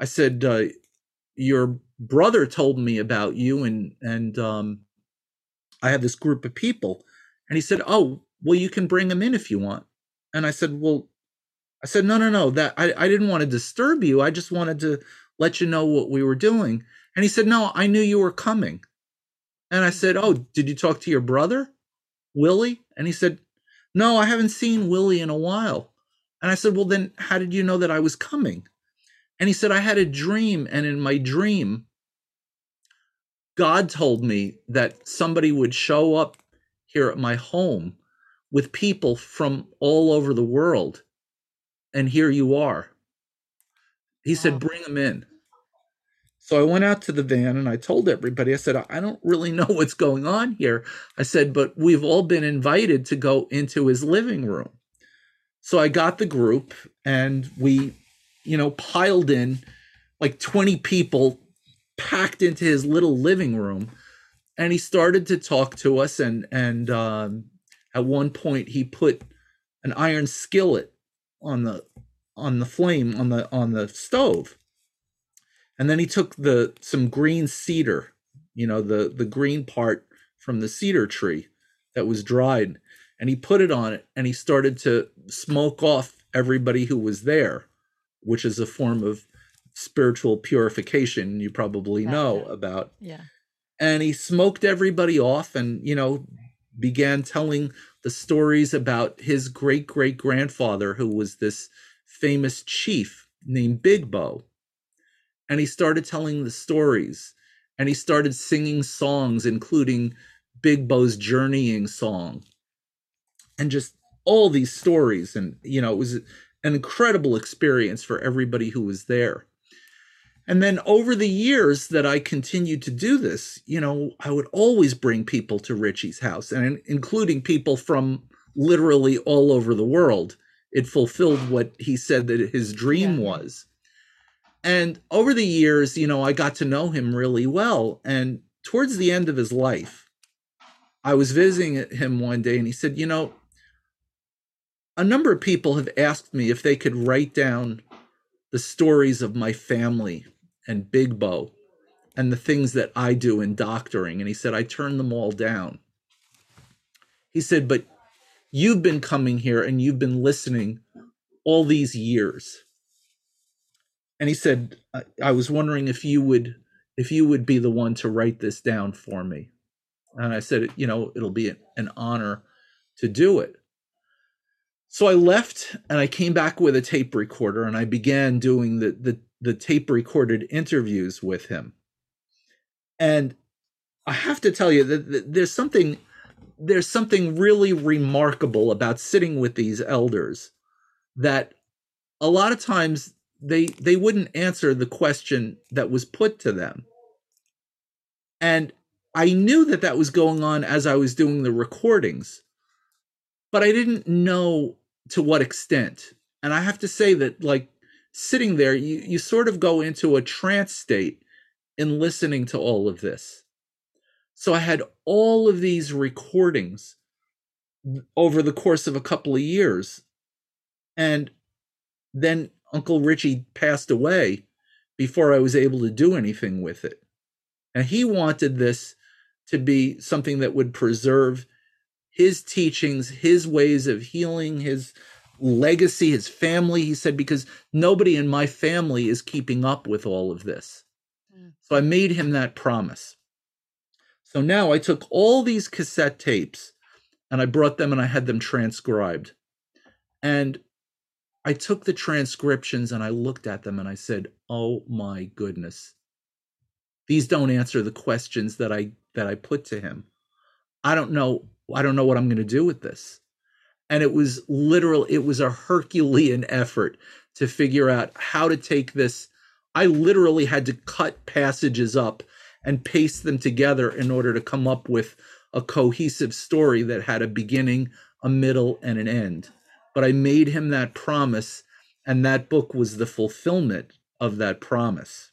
said, your brother told me about you, and I have this group of people. And he said, oh, well, you can bring them in if you want. And I said, well, no, that I didn't want to disturb you. I just wanted to let you know what we were doing. And he said, no, I knew you were coming. And I said, oh, did you talk to your brother, Willie? And he said, no, I haven't seen Willie in a while. And I said, well, then how did you know that I was coming? And he said, I had a dream. And in my dream, God told me that somebody would show up here at my home with people from all over the world. And here you are. He said, bring them in. So I went out to the van and I told everybody, I said, I don't really know what's going on here. I said, but we've all been invited to go into his living room. So I got the group and we, you know, piled in like 20 people packed into his little living room. And he started to talk to us. And at one point he put an iron skillet on the flame on the stove. And then he took some green cedar, you know, the green part from the cedar tree that was dried, and he put it on it, and he started to smoke off everybody who was there, which is a form of spiritual purification you probably know about. Yeah. And he smoked everybody off and, you know, began telling the stories about his great-great-grandfather, who was this famous chief named Big Bow. And he started telling the stories, and he started singing songs, including Big Bow's journeying song, and just all these stories. And, you know, it was an incredible experience for everybody who was there. And then over the years that I continued to do this, you know, I would always bring people to Richie's house, and including people from literally all over the world. It fulfilled what he said that his dream was. And over the years, you know, I got to know him really well. And towards the end of his life, I was visiting him one day, and he said, you know, a number of people have asked me if they could write down the stories of my family and Big Bow and the things that I do in doctoring. And he said, I turned them all down. He said, but you've been coming here and you've been listening all these years. And he said, I was wondering if you would be the one to write this down for me. And I said, you know, it'll be an honor to do it. So I left and I came back with a tape recorder, and I began doing the tape recorded interviews with him. And I have to tell you that there's something really remarkable about sitting with these elders, that a lot of times they wouldn't answer the question that was put to them. And I knew that that was going on as I was doing the recordings, but I didn't know to what extent. And I have to say that, like, sitting there, you sort of go into a trance state in listening to all of this. So I had all of these recordings over the course of a couple of years. And then Uncle Richie passed away before I was able to do anything with it. And he wanted this to be something that would preserve his teachings, his ways of healing, his legacy, his family. He said, because nobody in my family is keeping up with all of this. Mm. So I made him that promise. So now I took all these cassette tapes and I brought them and I had them transcribed. And I took the transcriptions and I looked at them and I said, oh my goodness, these don't answer the questions that I put to him. I don't know what I'm going to do with this. And it was a Herculean effort to figure out how to take this. I literally had to cut passages up and paste them together in order to come up with a cohesive story that had a beginning, a middle, and an end. But I made him that promise, and that book was the fulfillment of that promise.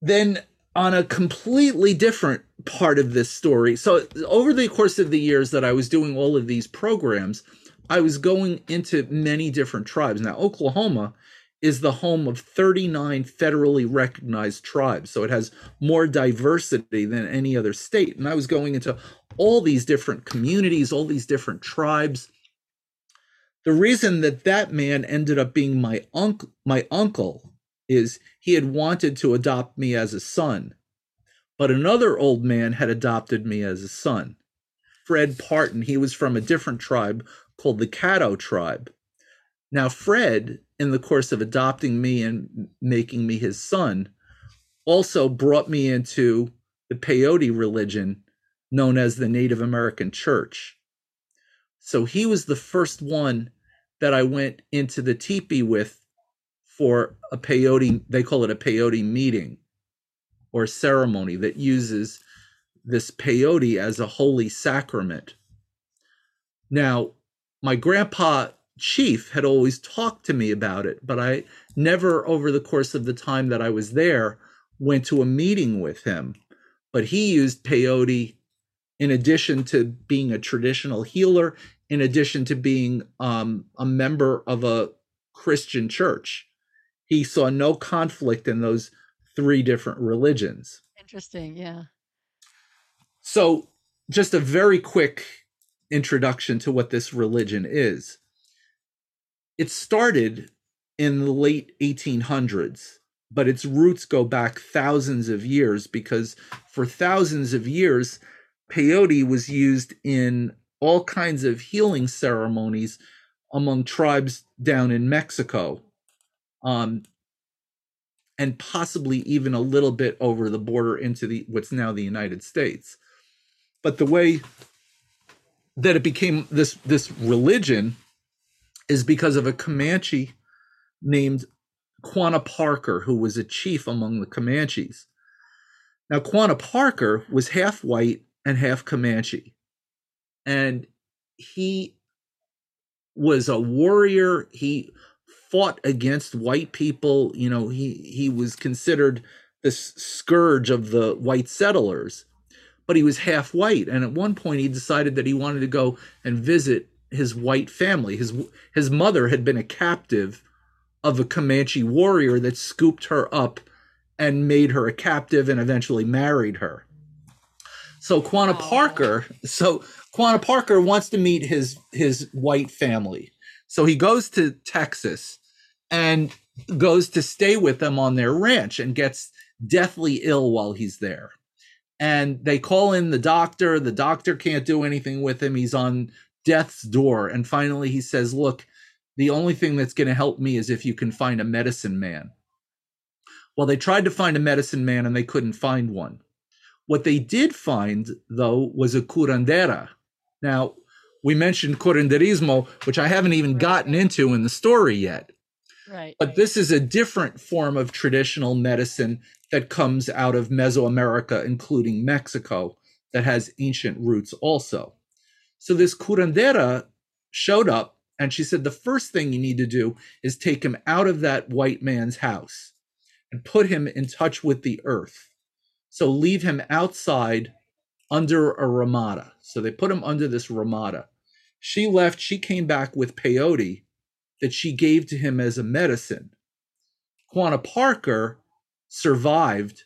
Then on a completely different part of this story. So over the course of the years that I was doing all of these programs, I was going into many different tribes. Now, Oklahoma is the home of 39 federally recognized tribes. So it has more diversity than any other state. And I was going into all these different communities, all these different tribes. The reason that that man ended up being my uncle is he had wanted to adopt me as a son, but another old man had adopted me as a son. Fred Parton, he was from a different tribe called the Caddo tribe. Now, Fred, in the course of adopting me and making me his son, also brought me into the peyote religion known as the Native American Church. So he was the first one that I went into the teepee with for a peyote, they call it a peyote meeting or ceremony that uses this peyote as a holy sacrament. Now, my grandpa Chief had always talked to me about it, but I never, over the course of the time that I was there, went to a meeting with him. But he used peyote in addition to being a traditional healer, in addition to being a member of a Christian church. He saw no conflict in those three different religions. Interesting, yeah. So just a very quick introduction to what this religion is. It started in the late 1800s, but its roots go back thousands of years because for thousands of years, peyote was used in all kinds of healing ceremonies among tribes down in Mexico. And possibly even a little bit over the border into the what's now the United States. But the way that it became this religion is because of a Comanche named Quanah Parker, who was a chief among the Comanches. Now, Quanah Parker was half white and half Comanche. And he was a warrior. He fought against white people. You know, he was considered this scourge of the white settlers, but he was half white. And at one point he decided that he wanted to go and visit his white family. His mother had been a captive of a Comanche warrior that scooped her up and made her a captive and eventually married her. So Quanah Parker wants to meet his white family. So he goes to Texas and goes to stay with them on their ranch and gets deathly ill while he's there. And they call in the doctor. The doctor can't do anything with him. He's on death's door. And finally he says, look, the only thing that's going to help me is if you can find a medicine man. Well, they tried to find a medicine man and they couldn't find one. What they did find, though, was a curandera. Now, we mentioned curanderismo, which I haven't even gotten into in the story yet. Right. But this is a different form of traditional medicine that comes out of Mesoamerica, including Mexico, that has ancient roots also. So this curandera showed up and she said, the first thing you need to do is take him out of that white man's house and put him in touch with the earth. So leave him outside under a ramada. So they put him under this ramada. She left, she came back with peyote that she gave to him as a medicine. Quanah Parker survived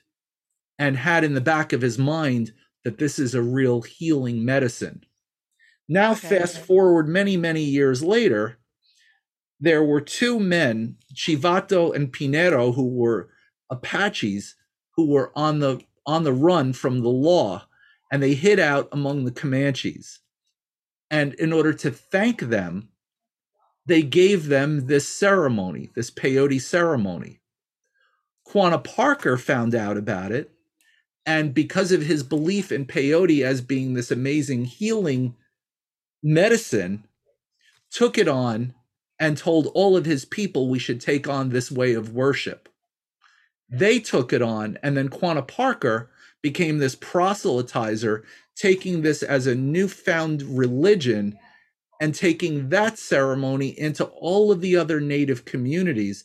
and had in the back of his mind that this is a real healing medicine. Now, fast forward many, many years later, there were two men, Chivato and Pinero, who were Apaches, who were on the run from the law, and they hid out among the Comanches. And in order to thank them, they gave them this ceremony, this peyote ceremony. Quanah Parker found out about it, and because of his belief in peyote as being this amazing healing medicine, took it on and told all of his people we should take on this way of worship. They took it on, and then Quanah Parker became this proselytizer, taking this as a newfound religion and taking that ceremony into all of the other Native communities.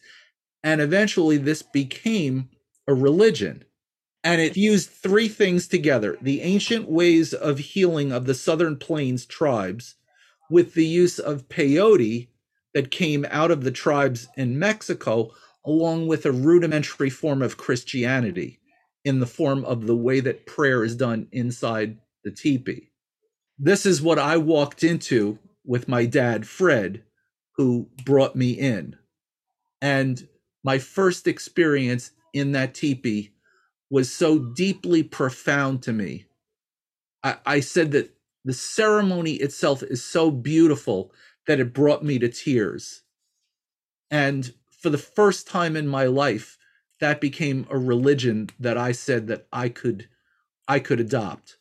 And eventually this became a religion. And it fused three things together: the ancient ways of healing of the Southern Plains tribes with the use of peyote that came out of the tribes in Mexico, along with a rudimentary form of Christianity in the form of the way that prayer is done inside the teepee. This is what I walked into with my dad, Fred, who brought me in. And my first experience in that teepee was so deeply profound to me. I said that the ceremony itself is so beautiful that it brought me to tears. And for the first time in my life, that became a religion that I said that I could adopt.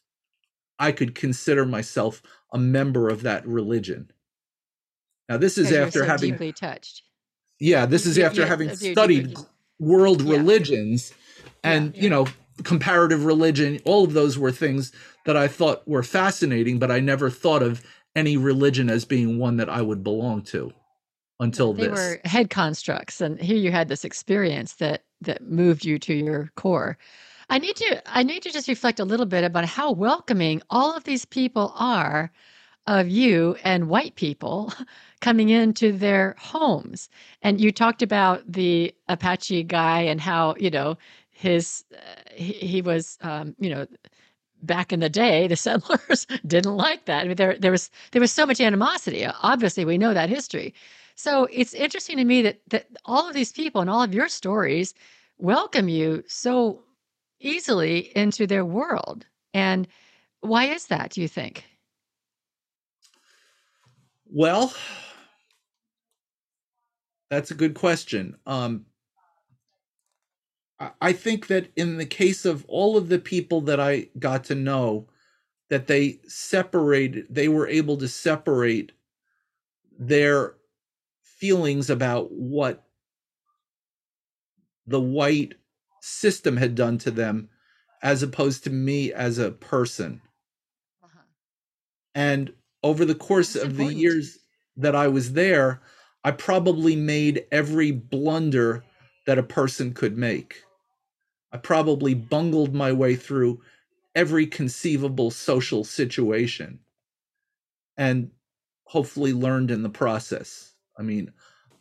I could consider myself a member of that religion. Now, this is after you're so having deeply touched. Yeah, this is after having studied world religions and, you know, comparative religion. All of those were things that I thought were fascinating, but I never thought of any religion as being one that I would belong to until this. They were head constructs, and here you had this experience that moved you to your core. I need to just reflect a little bit about how welcoming all of these people are of you and white people coming into their homes. And you talked about the Apache guy and how, you know, his he was, you know, back in the day, the settlers didn't like that. I mean, there was so much animosity. Obviously, we know that history. So it's interesting to me that all of these people and all of your stories welcome you so easily into their world. And why is that, do you think? Well, that's a good question. I think that in the case of all of the people that I got to know, that they were able to separate their feelings about what the white system had done to them as opposed to me as a person. Uh-huh. And over the course of the years that I was there, I probably made every blunder that a person could make. I probably bungled my way through every conceivable social situation and hopefully learned in the process. I mean,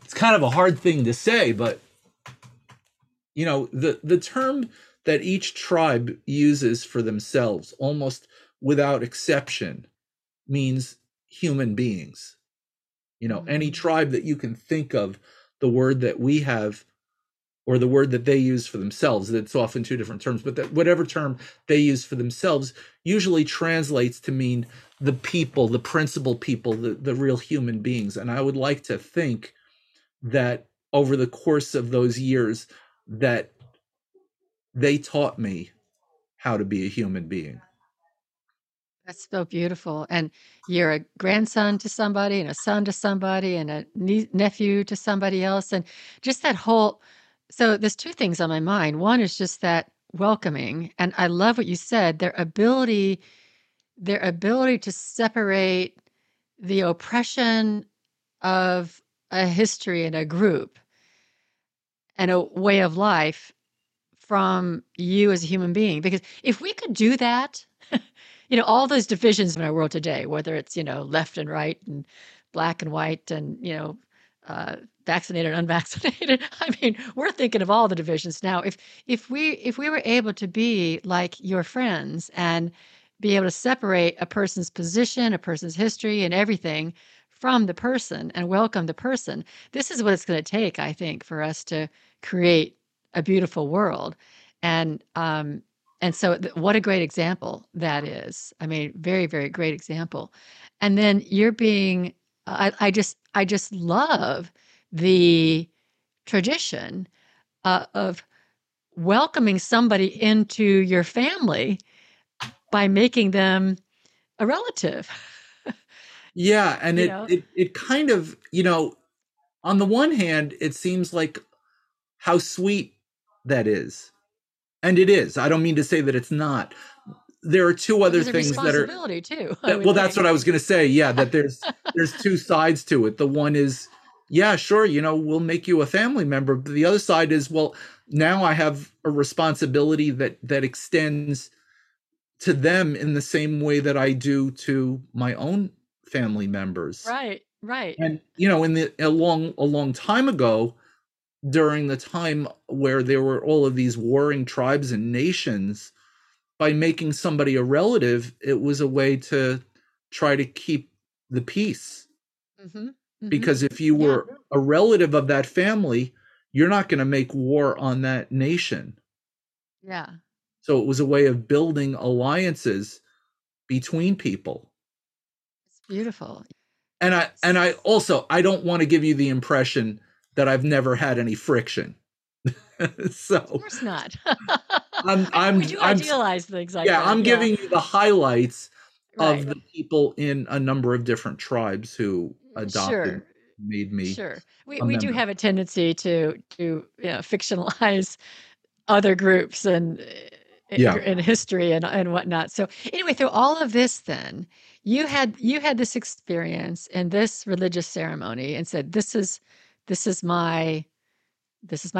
it's kind of a hard thing to say, but you know, the term that each tribe uses for themselves, almost without exception, means human beings. You know, any tribe that you can think of, the word that we have or the word that they use for themselves, that's often two different terms, but that whatever term they use for themselves usually translates to mean the people, the principal people, the real human beings. And I would like to think that over the course of those years that they taught me how to be a human being. That's so beautiful. And you're a grandson to somebody and a son to somebody and a nephew to somebody else. And just that whole, so there's two things on my mind. One is just that welcoming. And I love what you said, their ability to separate the oppression of a history and a group and a way of life from you as a human being. Because if we could do that, you know, all those divisions in our world today, whether it's, you know, left and right and black and white and, you know, vaccinated and unvaccinated. I mean, we're thinking of all the divisions now. If we were able to be like your friends and be able to separate a person's position, a person's history and everything from the person and welcome the person, this is what it's going to take, I think, for us to create a beautiful world. And so what a great example that is. I mean, very, very great example. And then you're being, I just love the tradition of welcoming somebody into your family by making them a relative. Yeah. And it kind of, you know, on the one hand, it seems like how sweet that is. And it is. I don't mean to say that it's not. There are two other things that are responsibility too. Well, that's what I was going to say. Yeah, that there's two sides to it. The one is, yeah, sure, you know, we'll make you a family member. But the other side is, well, now I have a responsibility that extends to them in the same way that I do to my own family members. Right, right. And, you know, a long time ago, during the time where there were all of these warring tribes and nations, by making somebody a relative, it was a way to try to keep the peace. Mm-hmm, mm-hmm. Because if you were a relative of that family, you're not going to make war on that nation. Yeah. So it was a way of building alliances between people. It's beautiful. And I don't want to give you the impression that I've never had any friction. So of course not. We idealize things like that. I'm giving you the highlights of the people in a number of different tribes who adopted. Sure. Made me sure. We do have a tendency to fictionalize other groups and history and whatnot. So anyway, through all of this, then you had this experience and this religious ceremony, and said, "This is my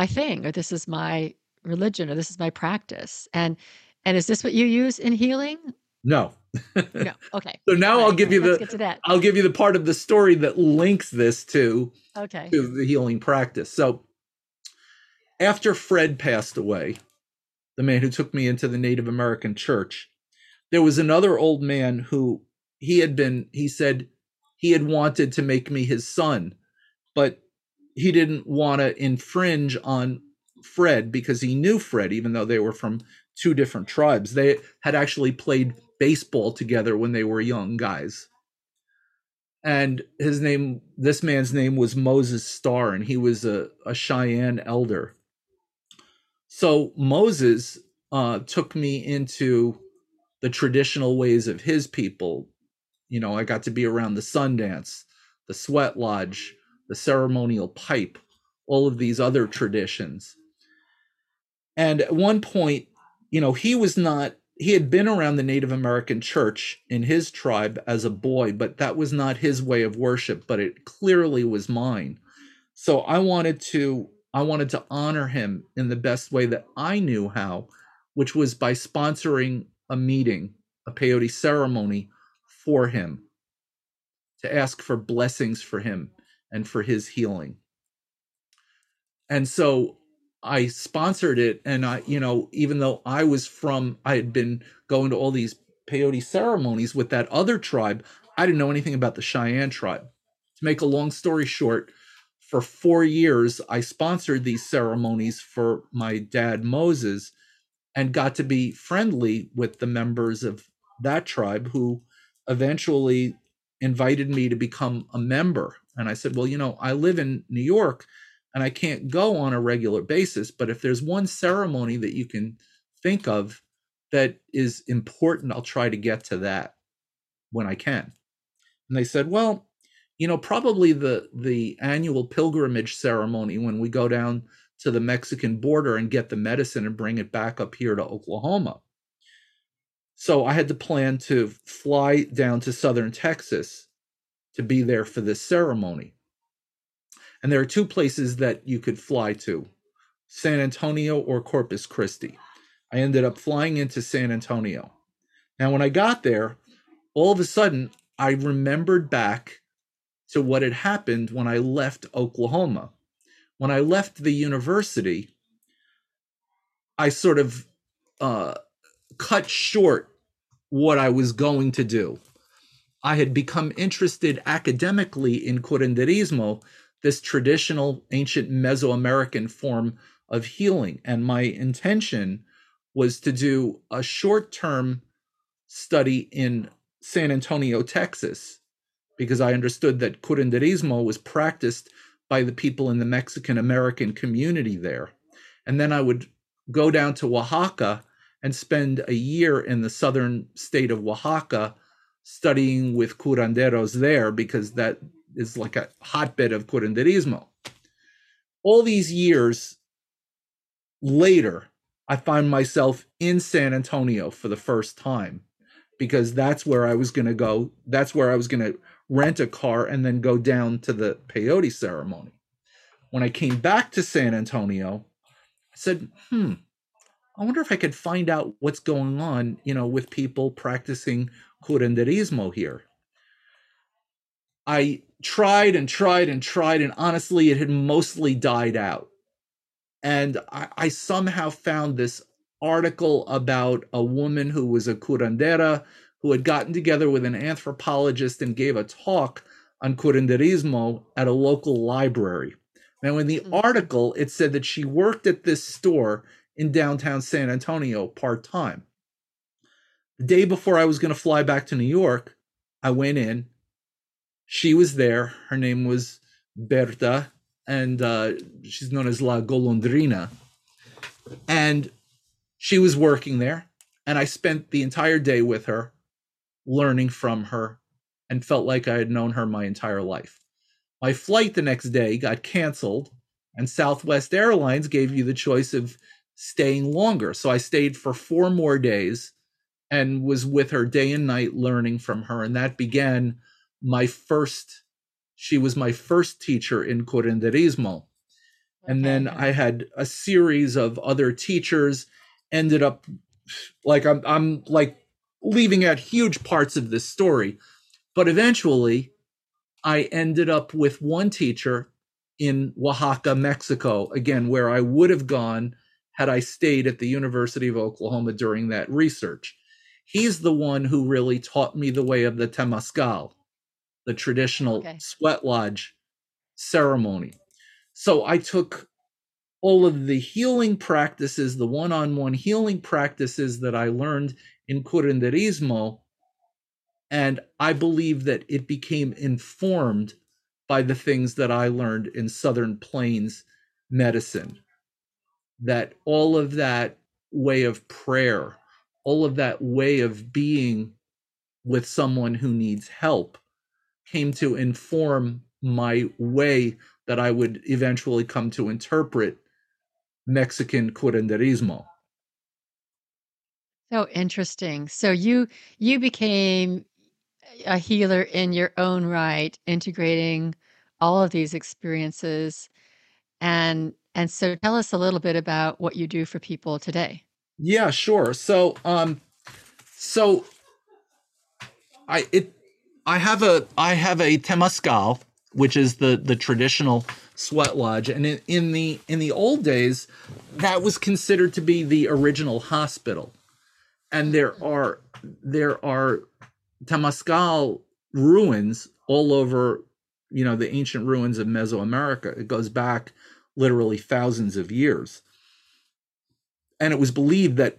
thing," or "This is my religion," or "This is my practice." And is this what you use in healing? No. No. Okay. So now I'll give you I'll give you the part of the story that links this to the healing practice. So after Fred passed away, the man who took me into the Native American Church, there was another old man who he said he had wanted to make me his son, but he didn't want to infringe on Fred because he knew Fred, even though they were from two different tribes. They had actually played baseball together when they were young guys. And this man's name was Moses Starr, and he was a Cheyenne elder. So Moses took me into the traditional ways of his people. You know, I got to be around the sun dance, the sweat lodge, the ceremonial pipe, all of these other traditions. And at one point, you know, he had been around the Native American Church in his tribe as a boy, but that was not his way of worship, but it clearly was mine. So I wanted to honor him in the best way that I knew how, which was by sponsoring a meeting, a peyote ceremony for him, to ask for blessings for him and for his healing. And so I sponsored it, and even though I had been going to all these peyote ceremonies with that other tribe, I didn't know anything about the Cheyenne tribe. To make a long story short, for 4 years, I sponsored these ceremonies for my dad, Moses, and got to be friendly with the members of that tribe who eventually invited me to become a member. And I said, well, you know, I live in New York, and I can't go on a regular basis, but if there's one ceremony that you can think of that is important, I'll try to get to that when I can. And they said, well, you know, probably the annual pilgrimage ceremony when we go down to the Mexican border and get the medicine and bring it back up here to Oklahoma. So I had to plan to fly down to southern Texas to be there for this ceremony. And there are two places that you could fly to, San Antonio or Corpus Christi. I ended up flying into San Antonio. Now, when I got there, all of a sudden, I remembered back to what had happened when I left Oklahoma. When I left the university, I sort of cut short what I was going to do. I had become interested academically in curanderismo, this traditional ancient Mesoamerican form of healing. And my intention was to do a short-term study in San Antonio, Texas, because I understood that curanderismo was practiced by the people in the Mexican-American community there. And then I would go down to Oaxaca and spend a year in the southern state of Oaxaca studying with curanderos there, because that is like a hotbed of curanderismo. All these years later, I find myself in San Antonio for the first time, because that's where I was going to go. That's where I was going to rent a car and then go down to the peyote ceremony. When I came back to San Antonio, I said, I wonder if I could find out what's going on, you know, with people practicing curanderismo here. I tried and tried and tried, and honestly, it had mostly died out. And I somehow found this article about a woman who was a curandera who had gotten together with an anthropologist and gave a talk on curanderismo at a local library. Now, in the article, it said that she worked at this store in downtown San Antonio part-time. The day before I was going to fly back to New York, I went in. She was there. Her name was Berta, and she's known as La Golondrina. And she was working there, and I spent the entire day with her, learning from her, and felt like I had known her my entire life. My flight the next day got canceled, and Southwest Airlines gave you the choice of staying longer. So I stayed for 4 more days and was with her day and night, learning from her. And that began my first, she was my first teacher in curanderismo. And then I had a series of other teachers, ended up like, I'm like leaving out huge parts of this story. But eventually I ended up with one teacher in Oaxaca, Mexico, again, where I would have gone had I stayed at the University of Oklahoma during that research. He's the one who really taught me the way of the Temazcal, the traditional sweat lodge ceremony. So I took all of the healing practices, the one-on-one healing practices that I learned in curanderismo, and I believe that it became informed by the things that I learned in Southern Plains medicine. That all of that way of prayer, all of that way of being with someone who needs help came to inform my way that I would eventually come to interpret Mexican curanderismo. So interesting. So you became a healer in your own right, integrating all of these experiences. And so tell us a little bit about what you do for people today. Yeah, sure. So, I have a Temazcal, which is the traditional sweat lodge. And in the old days, that was considered to be the original hospital. And there are Temazcal ruins all over, you know, the ancient ruins of Mesoamerica. It goes back literally thousands of years. And it was believed that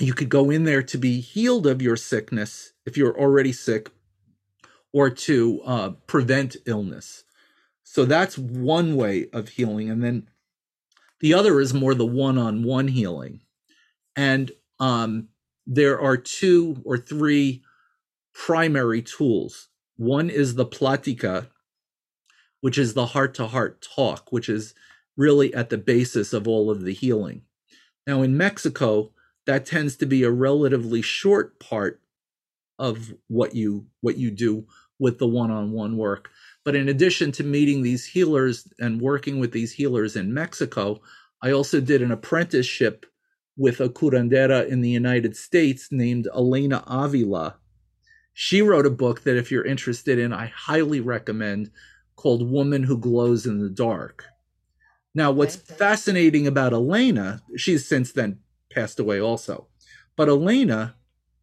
you could go in there to be healed of your sickness if you're already sick, or to prevent illness. So that's one way of healing. And then the other is more the one-on-one healing. And there are 2 or 3 primary tools. One is the plática, which is the heart-to-heart talk, which is really at the basis of all of the healing. Now, in Mexico, that tends to be a relatively short part of what you do with the one-on-one work. But in addition to meeting these healers and working with these healers in Mexico, I also did an apprenticeship with a curandera in the United States named Elena Avila. She wrote a book that, if you're interested in, I highly recommend, called Woman Who Glows in the Dark. Now, what's fascinating about Elena, she's since then passed away also, but Elena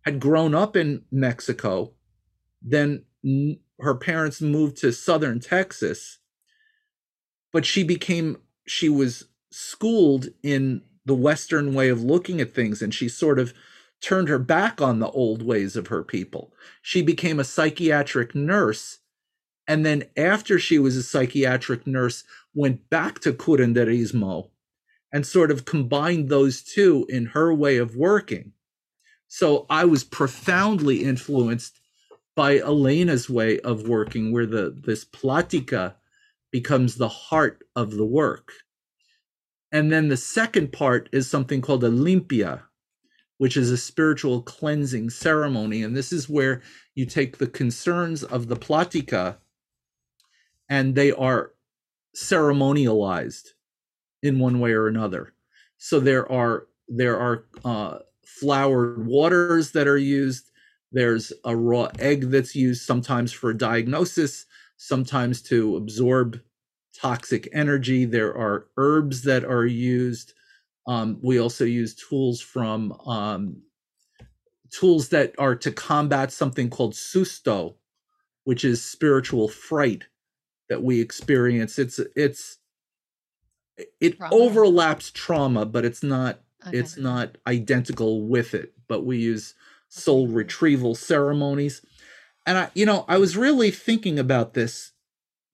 had grown up in Mexico, then her parents moved to southern Texas, but she was schooled in the Western way of looking at things, and she sort of turned her back on the old ways of her people. She became a psychiatric nurse, and then after she was a psychiatric nurse, went back to curanderismo and sort of combined those two in her way of working. So I was profoundly influenced by Elena's way of working, where this plática becomes the heart of the work. And then the second part is something called a limpia, which is a spiritual cleansing ceremony. And this is where you take the concerns of the plática and they are ceremonialized in one way or another. So there are flowered waters that are used. There's a raw egg that's used sometimes for diagnosis, sometimes to absorb toxic energy. There are herbs that are used. We also use tools from tools that are to combat something called Susto, which is spiritual fright that we experience. It trauma. Overlaps trauma, but it's not it's not identical with it. But we use soul retrieval ceremonies. And I was really thinking about this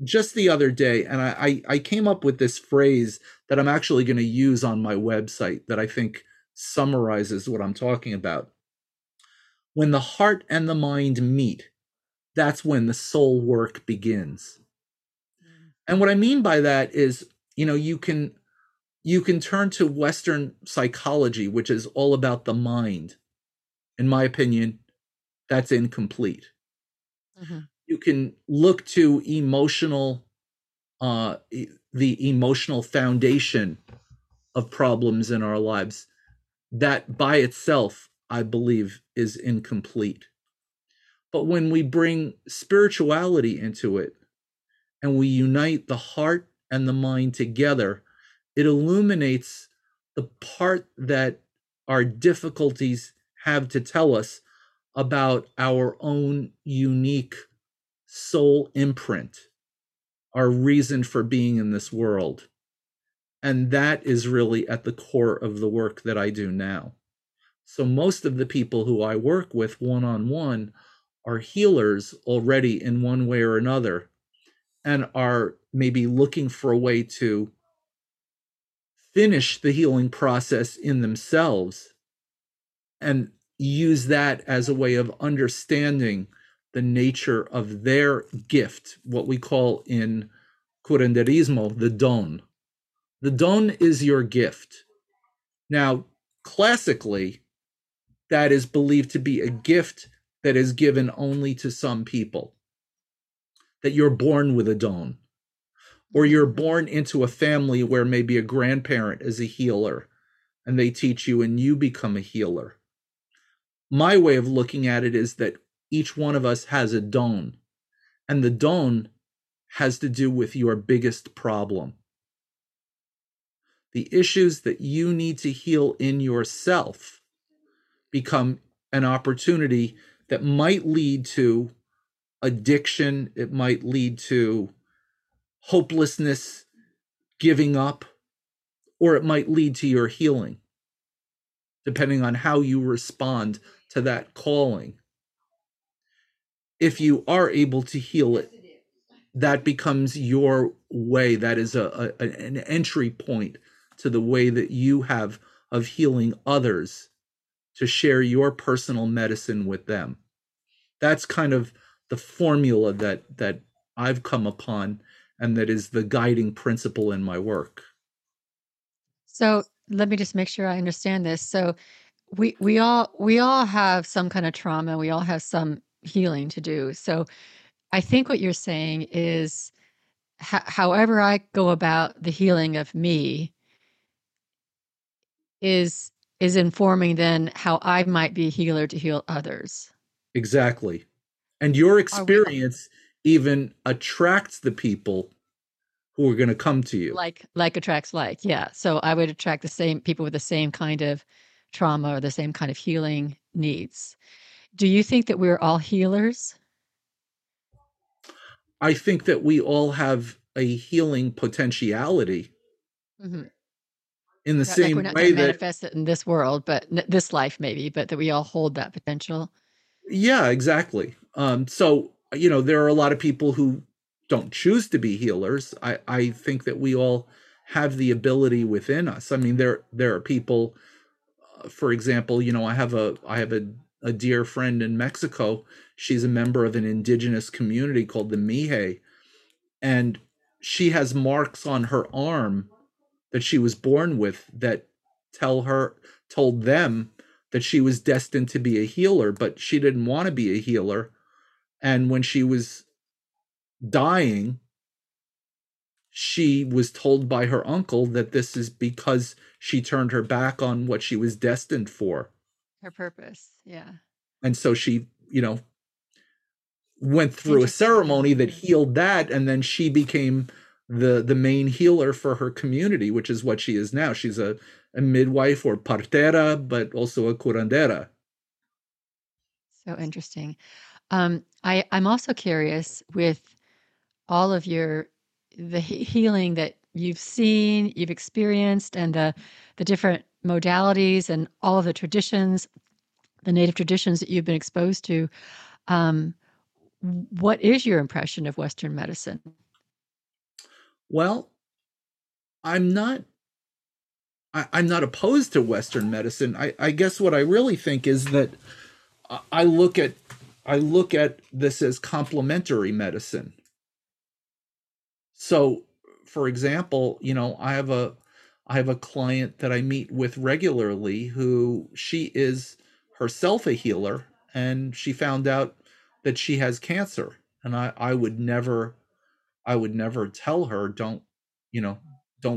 just the other day, and I came up with this phrase that I'm actually going to use on my website that I think summarizes what I'm talking about. When the heart and the mind meet, that's when the soul work begins. And what I mean by that is, you can turn to Western psychology, which is all about the mind. In my opinion, that's incomplete. Mm-hmm. You can look to the emotional foundation of problems in our lives. That by itself, I believe, is incomplete. But when we bring spirituality into it and we unite the heart and the mind together, it illuminates the part that our difficulties have to tell us about our own unique soul imprint, our reason for being in this world. And that is really at the core of the work that I do now. So most of the people who I work with one-on-one are healers already in one way or another, and are maybe looking for a way to finish the healing process in themselves and use that as a way of understanding the nature of their gift, what we call in Curanderismo, the don. The don is your gift. Now, classically, that is believed to be a gift that is given only to some people, that you're born with a don, or you're born into a family where maybe a grandparent is a healer and they teach you and you become a healer. My way of looking at it is that each one of us has a don, and the don has to do with your biggest problem. The issues that you need to heal in yourself become an opportunity that might lead to addiction, it might lead to hopelessness, giving up, or it might lead to your healing, depending on how you respond to that calling. If you are able to heal it, that becomes your way. That is an entry point to the way that you have of healing others, to share your personal medicine with them. That's kind of the formula that I've come upon, and that is the guiding principle in my work. So let me just make sure I understand this. So we all have some kind of trauma. We all have some healing to do. So I think what you're saying is however I go about the healing of me is informing then how I might be a healer to heal others. Exactly. And your experience even attracts the people who are going to come to you. Like attracts like, yeah. So I would attract the same people with the same kind of trauma or the same kind of healing needs. Do you think that we're all healers? I think that we all have a healing potentiality. Mm-hmm. In the same way that we're not manifest it in this world, but this life maybe, but that we all hold that potential. Yeah, exactly. So there are a lot of people who don't choose to be healers. I think that we all have the ability within us. I mean, there are people, for example, I have a dear friend in Mexico. She's a member of an indigenous community called the Mije, and she has marks on her arm that she was born with that told them that she was destined to be a healer, but she didn't want to be a healer. And when she was dying, she was told by her uncle that this is because she turned her back on what she was destined for. Her purpose, yeah. And so she, you know, went through a ceremony that healed that, and then she became the main healer for her community, which is what she is now. She's a midwife or partera, but also a curandera. So interesting. I'm also curious with all of the healing that you've seen, you've experienced, and the different modalities and all of the traditions, the Native traditions that you've been exposed to. What is your impression of Western medicine? Well, I'm not opposed to Western medicine. I guess what I really think is that I look at this as complementary medicine. So, for example, you know, I have a client that I meet with regularly who she is herself a healer, and she found out that she has cancer, and I would never tell her don't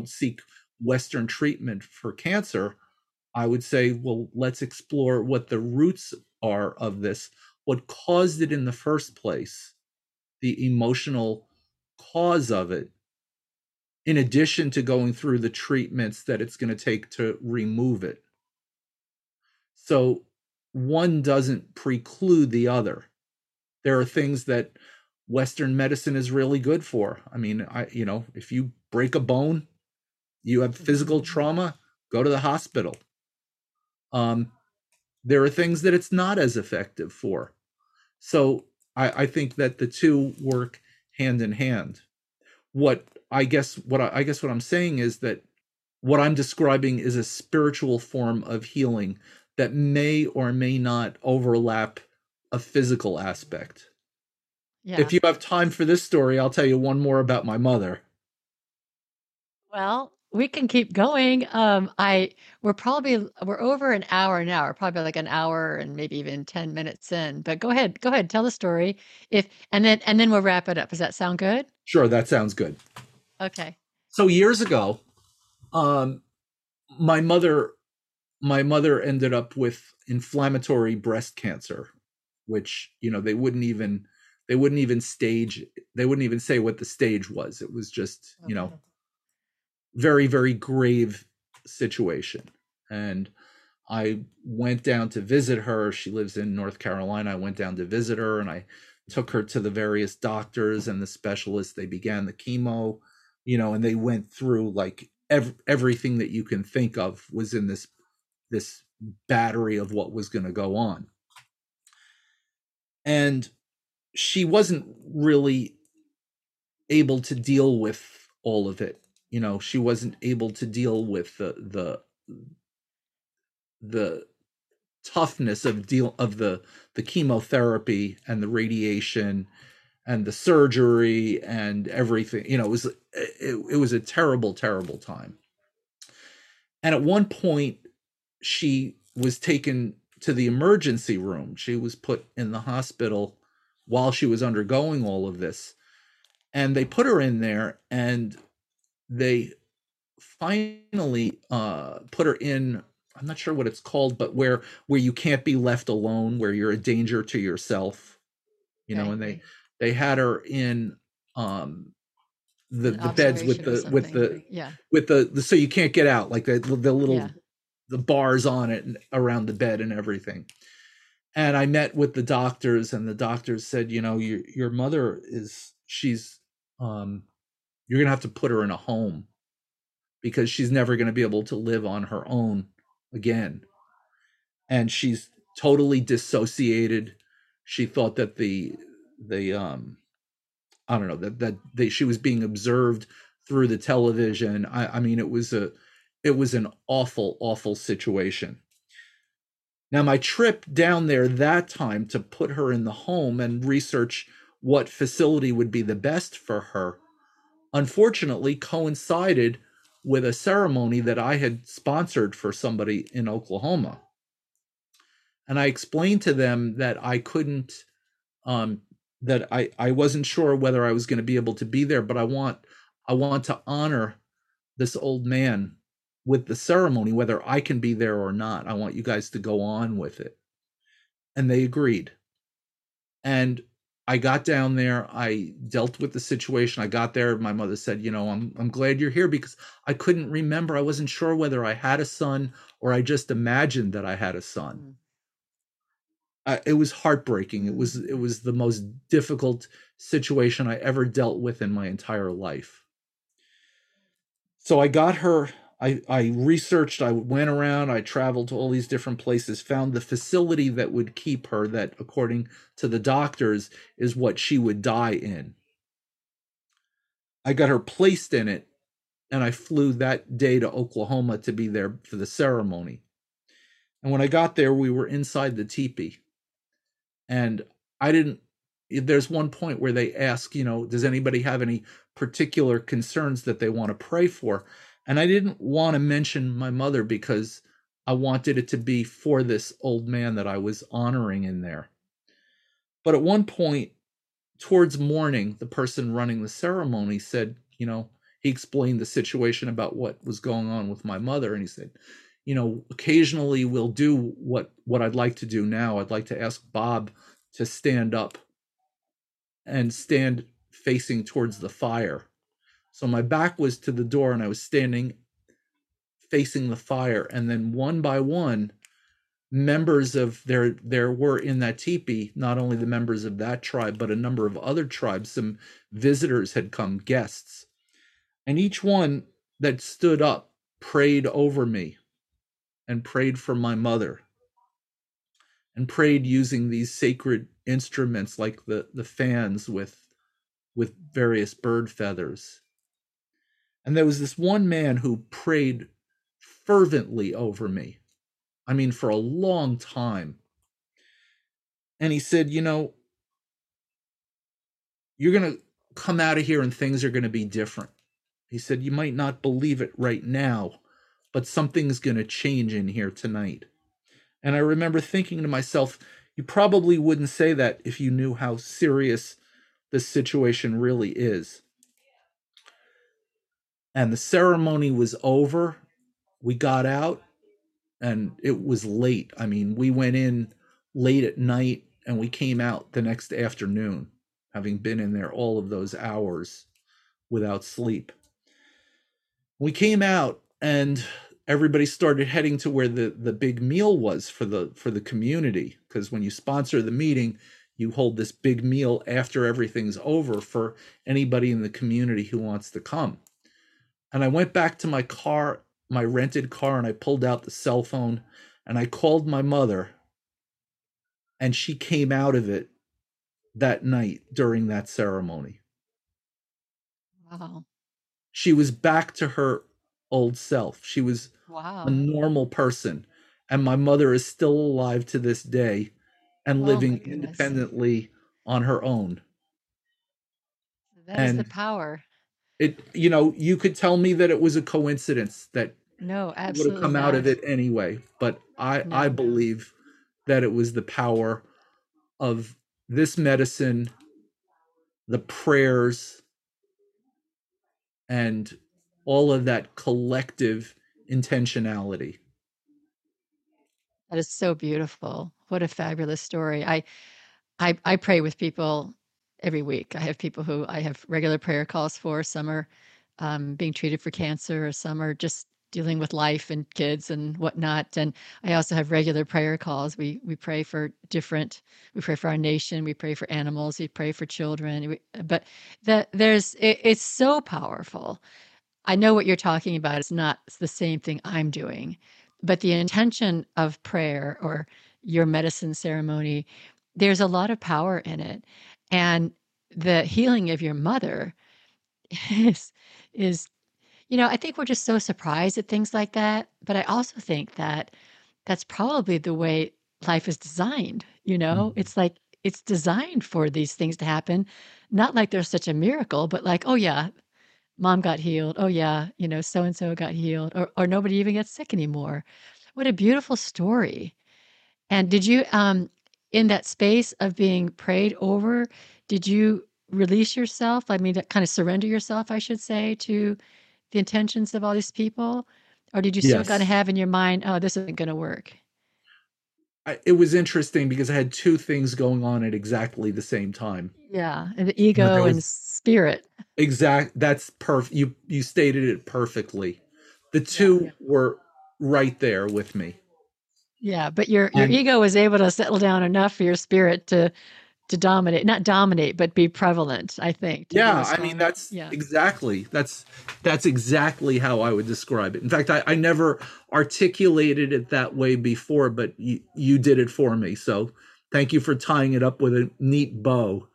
seek Western treatment for cancer. I would say, well, let's explore what the roots are of this, what caused it in the first place, the emotional cause of it, in addition to going through the treatments that it's going to take to remove it. So one doesn't preclude the other. There are things that Western medicine is really good for. I mean, if you break a bone, you have physical trauma, go to the hospital. There are things that it's not as effective for. So I think that the two work hand in hand. What I'm saying is that what I'm describing is a spiritual form of healing that may or may not overlap a physical aspect. Yeah. If you have time for this story, I'll tell you one more about my mother. Well, we can keep going. We're over an hour now. We're probably like an hour and maybe even 10 minutes in. But go ahead, tell the story. And then we'll wrap it up. Does that sound good? Sure, that sounds good. Okay. So years ago, my mother ended up with inflammatory breast cancer, which, you know, they wouldn't even say what the stage was. It was just, you know, very, very grave situation. And I went down to visit her. She lives in North Carolina. I went down to visit her, and I took her to the various doctors and the specialists. They began the chemo, you know, and they went through like everything that you can think of was in this battery of what was going to go on. And she wasn't really able to deal with all of it. You know, she wasn't able to deal with the toughness of the chemotherapy and the radiation and the surgery and everything. You know, it was a terrible, terrible time. And at one point, she was taken to the emergency room. She was put in the hospital while she was undergoing all of this. And they put her in there, and they finally put her in, I'm not sure what it's called, but where you can't be left alone, where you're a danger to yourself, you know, and they had her in the beds with the so you can't get out, like the little, yeah, the bars on it and around the bed and everything. And I met with the doctors, and the doctors said, you know, your mother you're going to have to put her in a home because she's never going to be able to live on her own again. And she's totally dissociated. She thought that she was being observed through the television. I mean, it was an awful, awful situation. Now, my trip down there that time to put her in the home and research what facility would be the best for her, unfortunately coincided with a ceremony that I had sponsored for somebody in Oklahoma. And I explained to them that I couldn't, that I wasn't sure whether I was going to be able to be there, but I want I want to honor this old man with the ceremony, whether I can be there or not. I want you guys to go on with it. And they agreed. And I got down there. I dealt with the situation. I got there. My mother said, you know, I'm glad you're here, because I couldn't remember. I wasn't sure whether I had a son or I just imagined that I had a son. It was heartbreaking. It was the most difficult situation I ever dealt with in my entire life. So I got her. I researched, I went around, I traveled to all these different places, found the facility that would keep her, that according to the doctors is what she would die in. I got her placed in it, and I flew that day to Oklahoma to be there for the ceremony. And when I got there, we were inside the teepee. And there's one point where they ask, you know, does anybody have any particular concerns that they want to pray for? And I didn't want to mention my mother, because I wanted it to be for this old man that I was honoring in there. But at one point, towards morning, the person running the ceremony said, you know, he explained the situation about what was going on with my mother. And he said, you know, occasionally we'll do what I'd like to do now. I'd like to ask Bob to stand up and stand facing towards the fire. So my back was to the door and I was standing facing the fire. And then one by one, members of there were in that teepee, not only the members of that tribe, but a number of other tribes. Some visitors had come, guests. And each one that stood up prayed over me and prayed for my mother and prayed using these sacred instruments like the fans with various bird feathers. And there was this one man who prayed fervently over me. I mean, for a long time. And he said, you know, you're going to come out of here and things are going to be different. He said, you might not believe it right now, but something's going to change in here tonight. And I remember thinking to myself, you probably wouldn't say that if you knew how serious this situation really is. And the ceremony was over. We got out and it was late. I mean, we went in late at night and we came out the next afternoon, having been in there all of those hours without sleep. We came out and everybody started heading to where the big meal was for the community. Because when you sponsor the meeting, you hold this big meal after everything's over for anybody in the community who wants to come. And I went back to my car, my rented car, and I pulled out the cell phone and I called my mother, and she came out of it that night during that ceremony. Wow. She was back to her old self. She was a normal person. And my mother is still alive to this day and living independently on her own. That is the power. It, you know, you could tell me that it was a coincidence that would have come out of it anyway. But I believe that it was the power of this medicine, the prayers, and all of that collective intentionality. That is so beautiful. What a fabulous story. I pray with people every week. I have people who I have regular prayer calls for. Some are being treated for cancer, or some are just dealing with life and kids and whatnot. And I also have regular prayer calls. We pray for we pray for our nation, we pray for animals, we pray for children. It's so powerful. I know what you're talking about. It's the same thing I'm doing, but the intention of prayer or your medicine ceremony, there's a lot of power in it. And the healing of your mother is, you know, I think we're just so surprised at things like that. But I also think that that's probably the way life is designed. You know, It's like it's designed for these things to happen. Not like there's such a miracle, but like, oh, yeah, mom got healed. Oh, yeah, you know, so-and-so got healed, or nobody even gets sick anymore. What a beautiful story. And did you in that space of being prayed over, did you release yourself, I mean, kind of surrender yourself, I should say, to the intentions of all these people? Or did you still kind of have in your mind, oh, this isn't going to work? It was interesting because I had two things going on at exactly the same time. Yeah, and the ego and spirit. Exact. That's perfect. You stated it perfectly. The two were right there with me. Yeah, but your ego was able to settle down enough for your spirit to dominate, not dominate, but be prevalent, I think. Yeah, I mean, that's exactly, that's exactly how I would describe it. In fact, I never articulated it that way before, but you did it for me. So thank you for tying it up with a neat bow.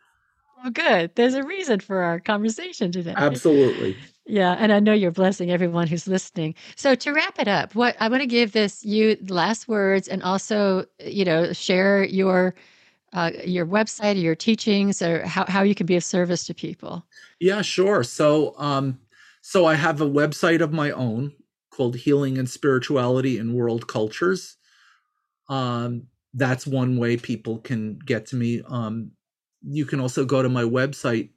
Well, good. There's a reason for our conversation today. Absolutely. Yeah, and I know you're blessing everyone who's listening. So to wrap it up, what I want to give you last words, and also, share your website or your teachings, or how you can be of service to people. Yeah, sure. So, so I have a website of my own called Healing and Spirituality in World Cultures. That's one way people can get to me. You can also go to my website,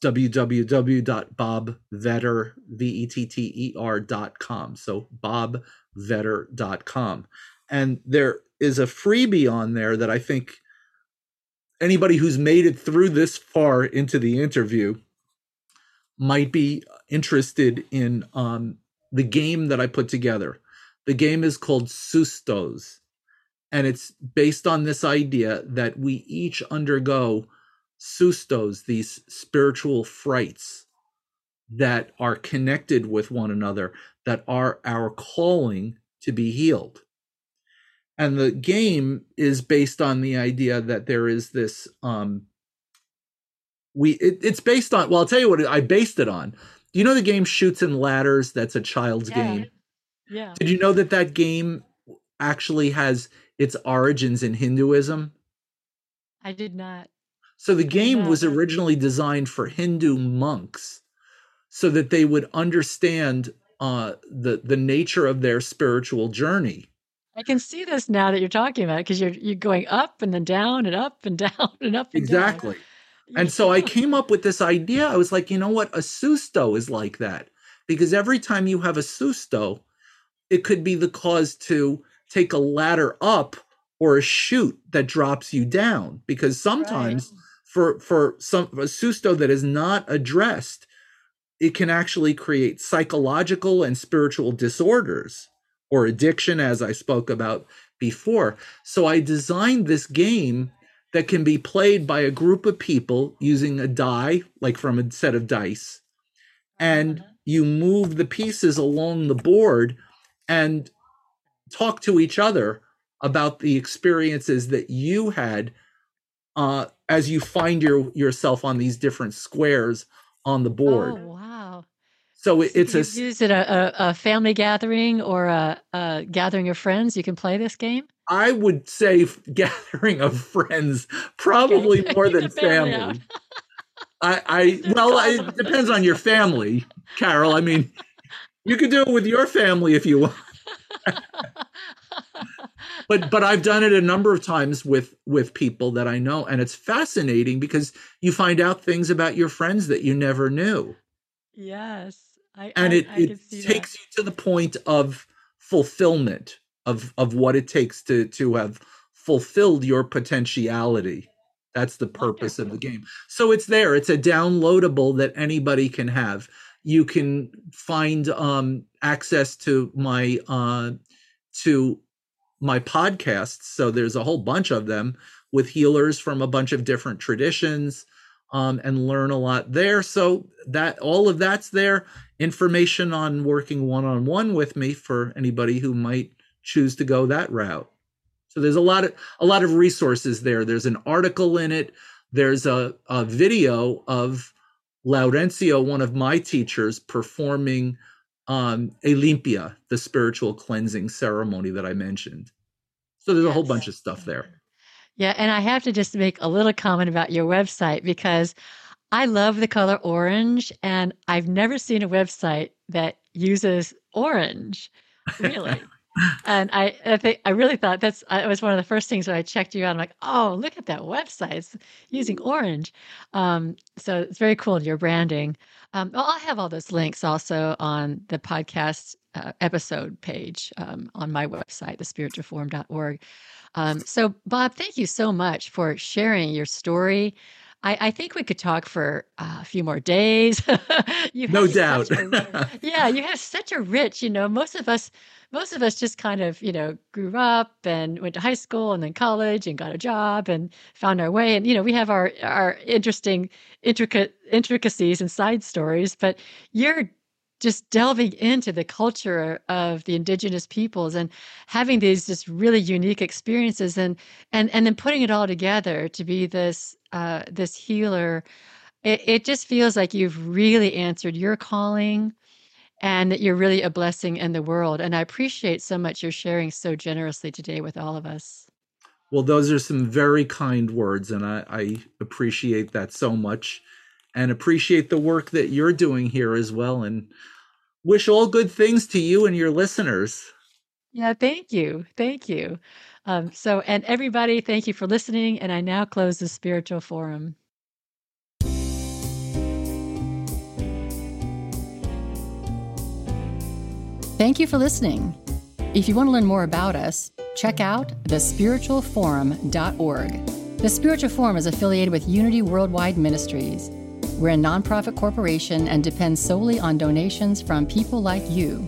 www.bobvetter.com. So bobvetter.com. And there is a freebie on there that I think anybody who's made it through this far into the interview might be interested in the game that I put together. The game is called Sustos, and it's based on this idea that we each undergo sustos, these spiritual frights that are connected with one another, that are our calling to be healed. And the game is based on the idea that there is this, it's based on, well, I'll tell you what I based it on. Do you know the game Chutes and Ladders? That's a child's game. Yeah. Did you know that game actually has its origins in Hinduism? I did not. So the game was originally designed for Hindu monks so that they would understand the nature of their spiritual journey. I can see this now that you're talking about it, because you're going up and then down and up and down and up and down. Exactly. And so I came up with this idea. I was like, you know what? A susto is like that, because every time you have a susto, it could be the cause to take a ladder up or a chute that drops you down. Because sometimes for a susto that is not addressed, it can actually create psychological and spiritual disorders, or addiction, as I spoke about before. So I designed this game that can be played by a group of people using a die, like from a set of dice, and you move the pieces along the board and talk to each other about the experiences that you had as you find yourself on these different squares on the board. Oh, wow. So it's use it a family gathering or a gathering of friends. You can play this game. I would say gathering of friends, probably more than family. It depends on your family, Carol. I mean, you could do it with your family if you want. But I've done it a number of times with people that I know, and it's fascinating because you find out things about your friends that you never knew. Yes. It takes you to the point of fulfillment of what it takes to have fulfilled your potentiality. That's the purpose of the game. So it's there. It's a downloadable that anybody can have. You can find access to my podcasts. So there's a whole bunch of them with healers from a bunch of different traditions. And learn a lot there. So that all of that's there. Information on working one-on-one with me for anybody who might choose to go that route. So there's a lot of resources there. There's an article in it. There's a video of Laurencio, one of my teachers, performing Elimpia, the spiritual cleansing ceremony that I mentioned. So there's a whole bunch of stuff there. Yeah, and I have to just make a little comment about your website, because I love the color orange, and I've never seen a website that uses orange, really. And I really thought it was one of the first things when I checked you out. I'm like, oh, look at that website. It's using orange. So it's very cool in your branding. I'll have all those links also on the podcast episode page on my website, thespiritualforum.org. So Bob, thank you so much for sharing your story. I think we could talk for a few more days. No doubt. You have such a rich, most of us just kind of, grew up and went to high school and then college and got a job and found our way. And, we have our interesting intricacies and side stories, but you're just delving into the culture of the indigenous peoples and having these just really unique experiences and then putting it all together to be this healer. It just feels like you've really answered your calling and that you're really a blessing in the world. And I appreciate so much your sharing so generously today with all of us. Well, those are some very kind words, and I appreciate that so much. And appreciate the work that you're doing here as well. And wish all good things to you and your listeners. Yeah, thank you. Thank you. And everybody, thank you for listening. And I now close the Spiritual Forum. Thank you for listening. If you want to learn more about us, check out thespiritualforum.org. The Spiritual Forum is affiliated with Unity Worldwide Ministries. We're a nonprofit corporation and depend solely on donations from people like you.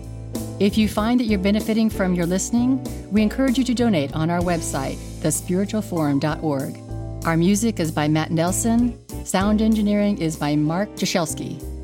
If you find that you're benefiting from your listening, we encourage you to donate on our website, thespiritualforum.org. Our music is by Matt Nelson. Sound engineering is by Mark Jaszelski.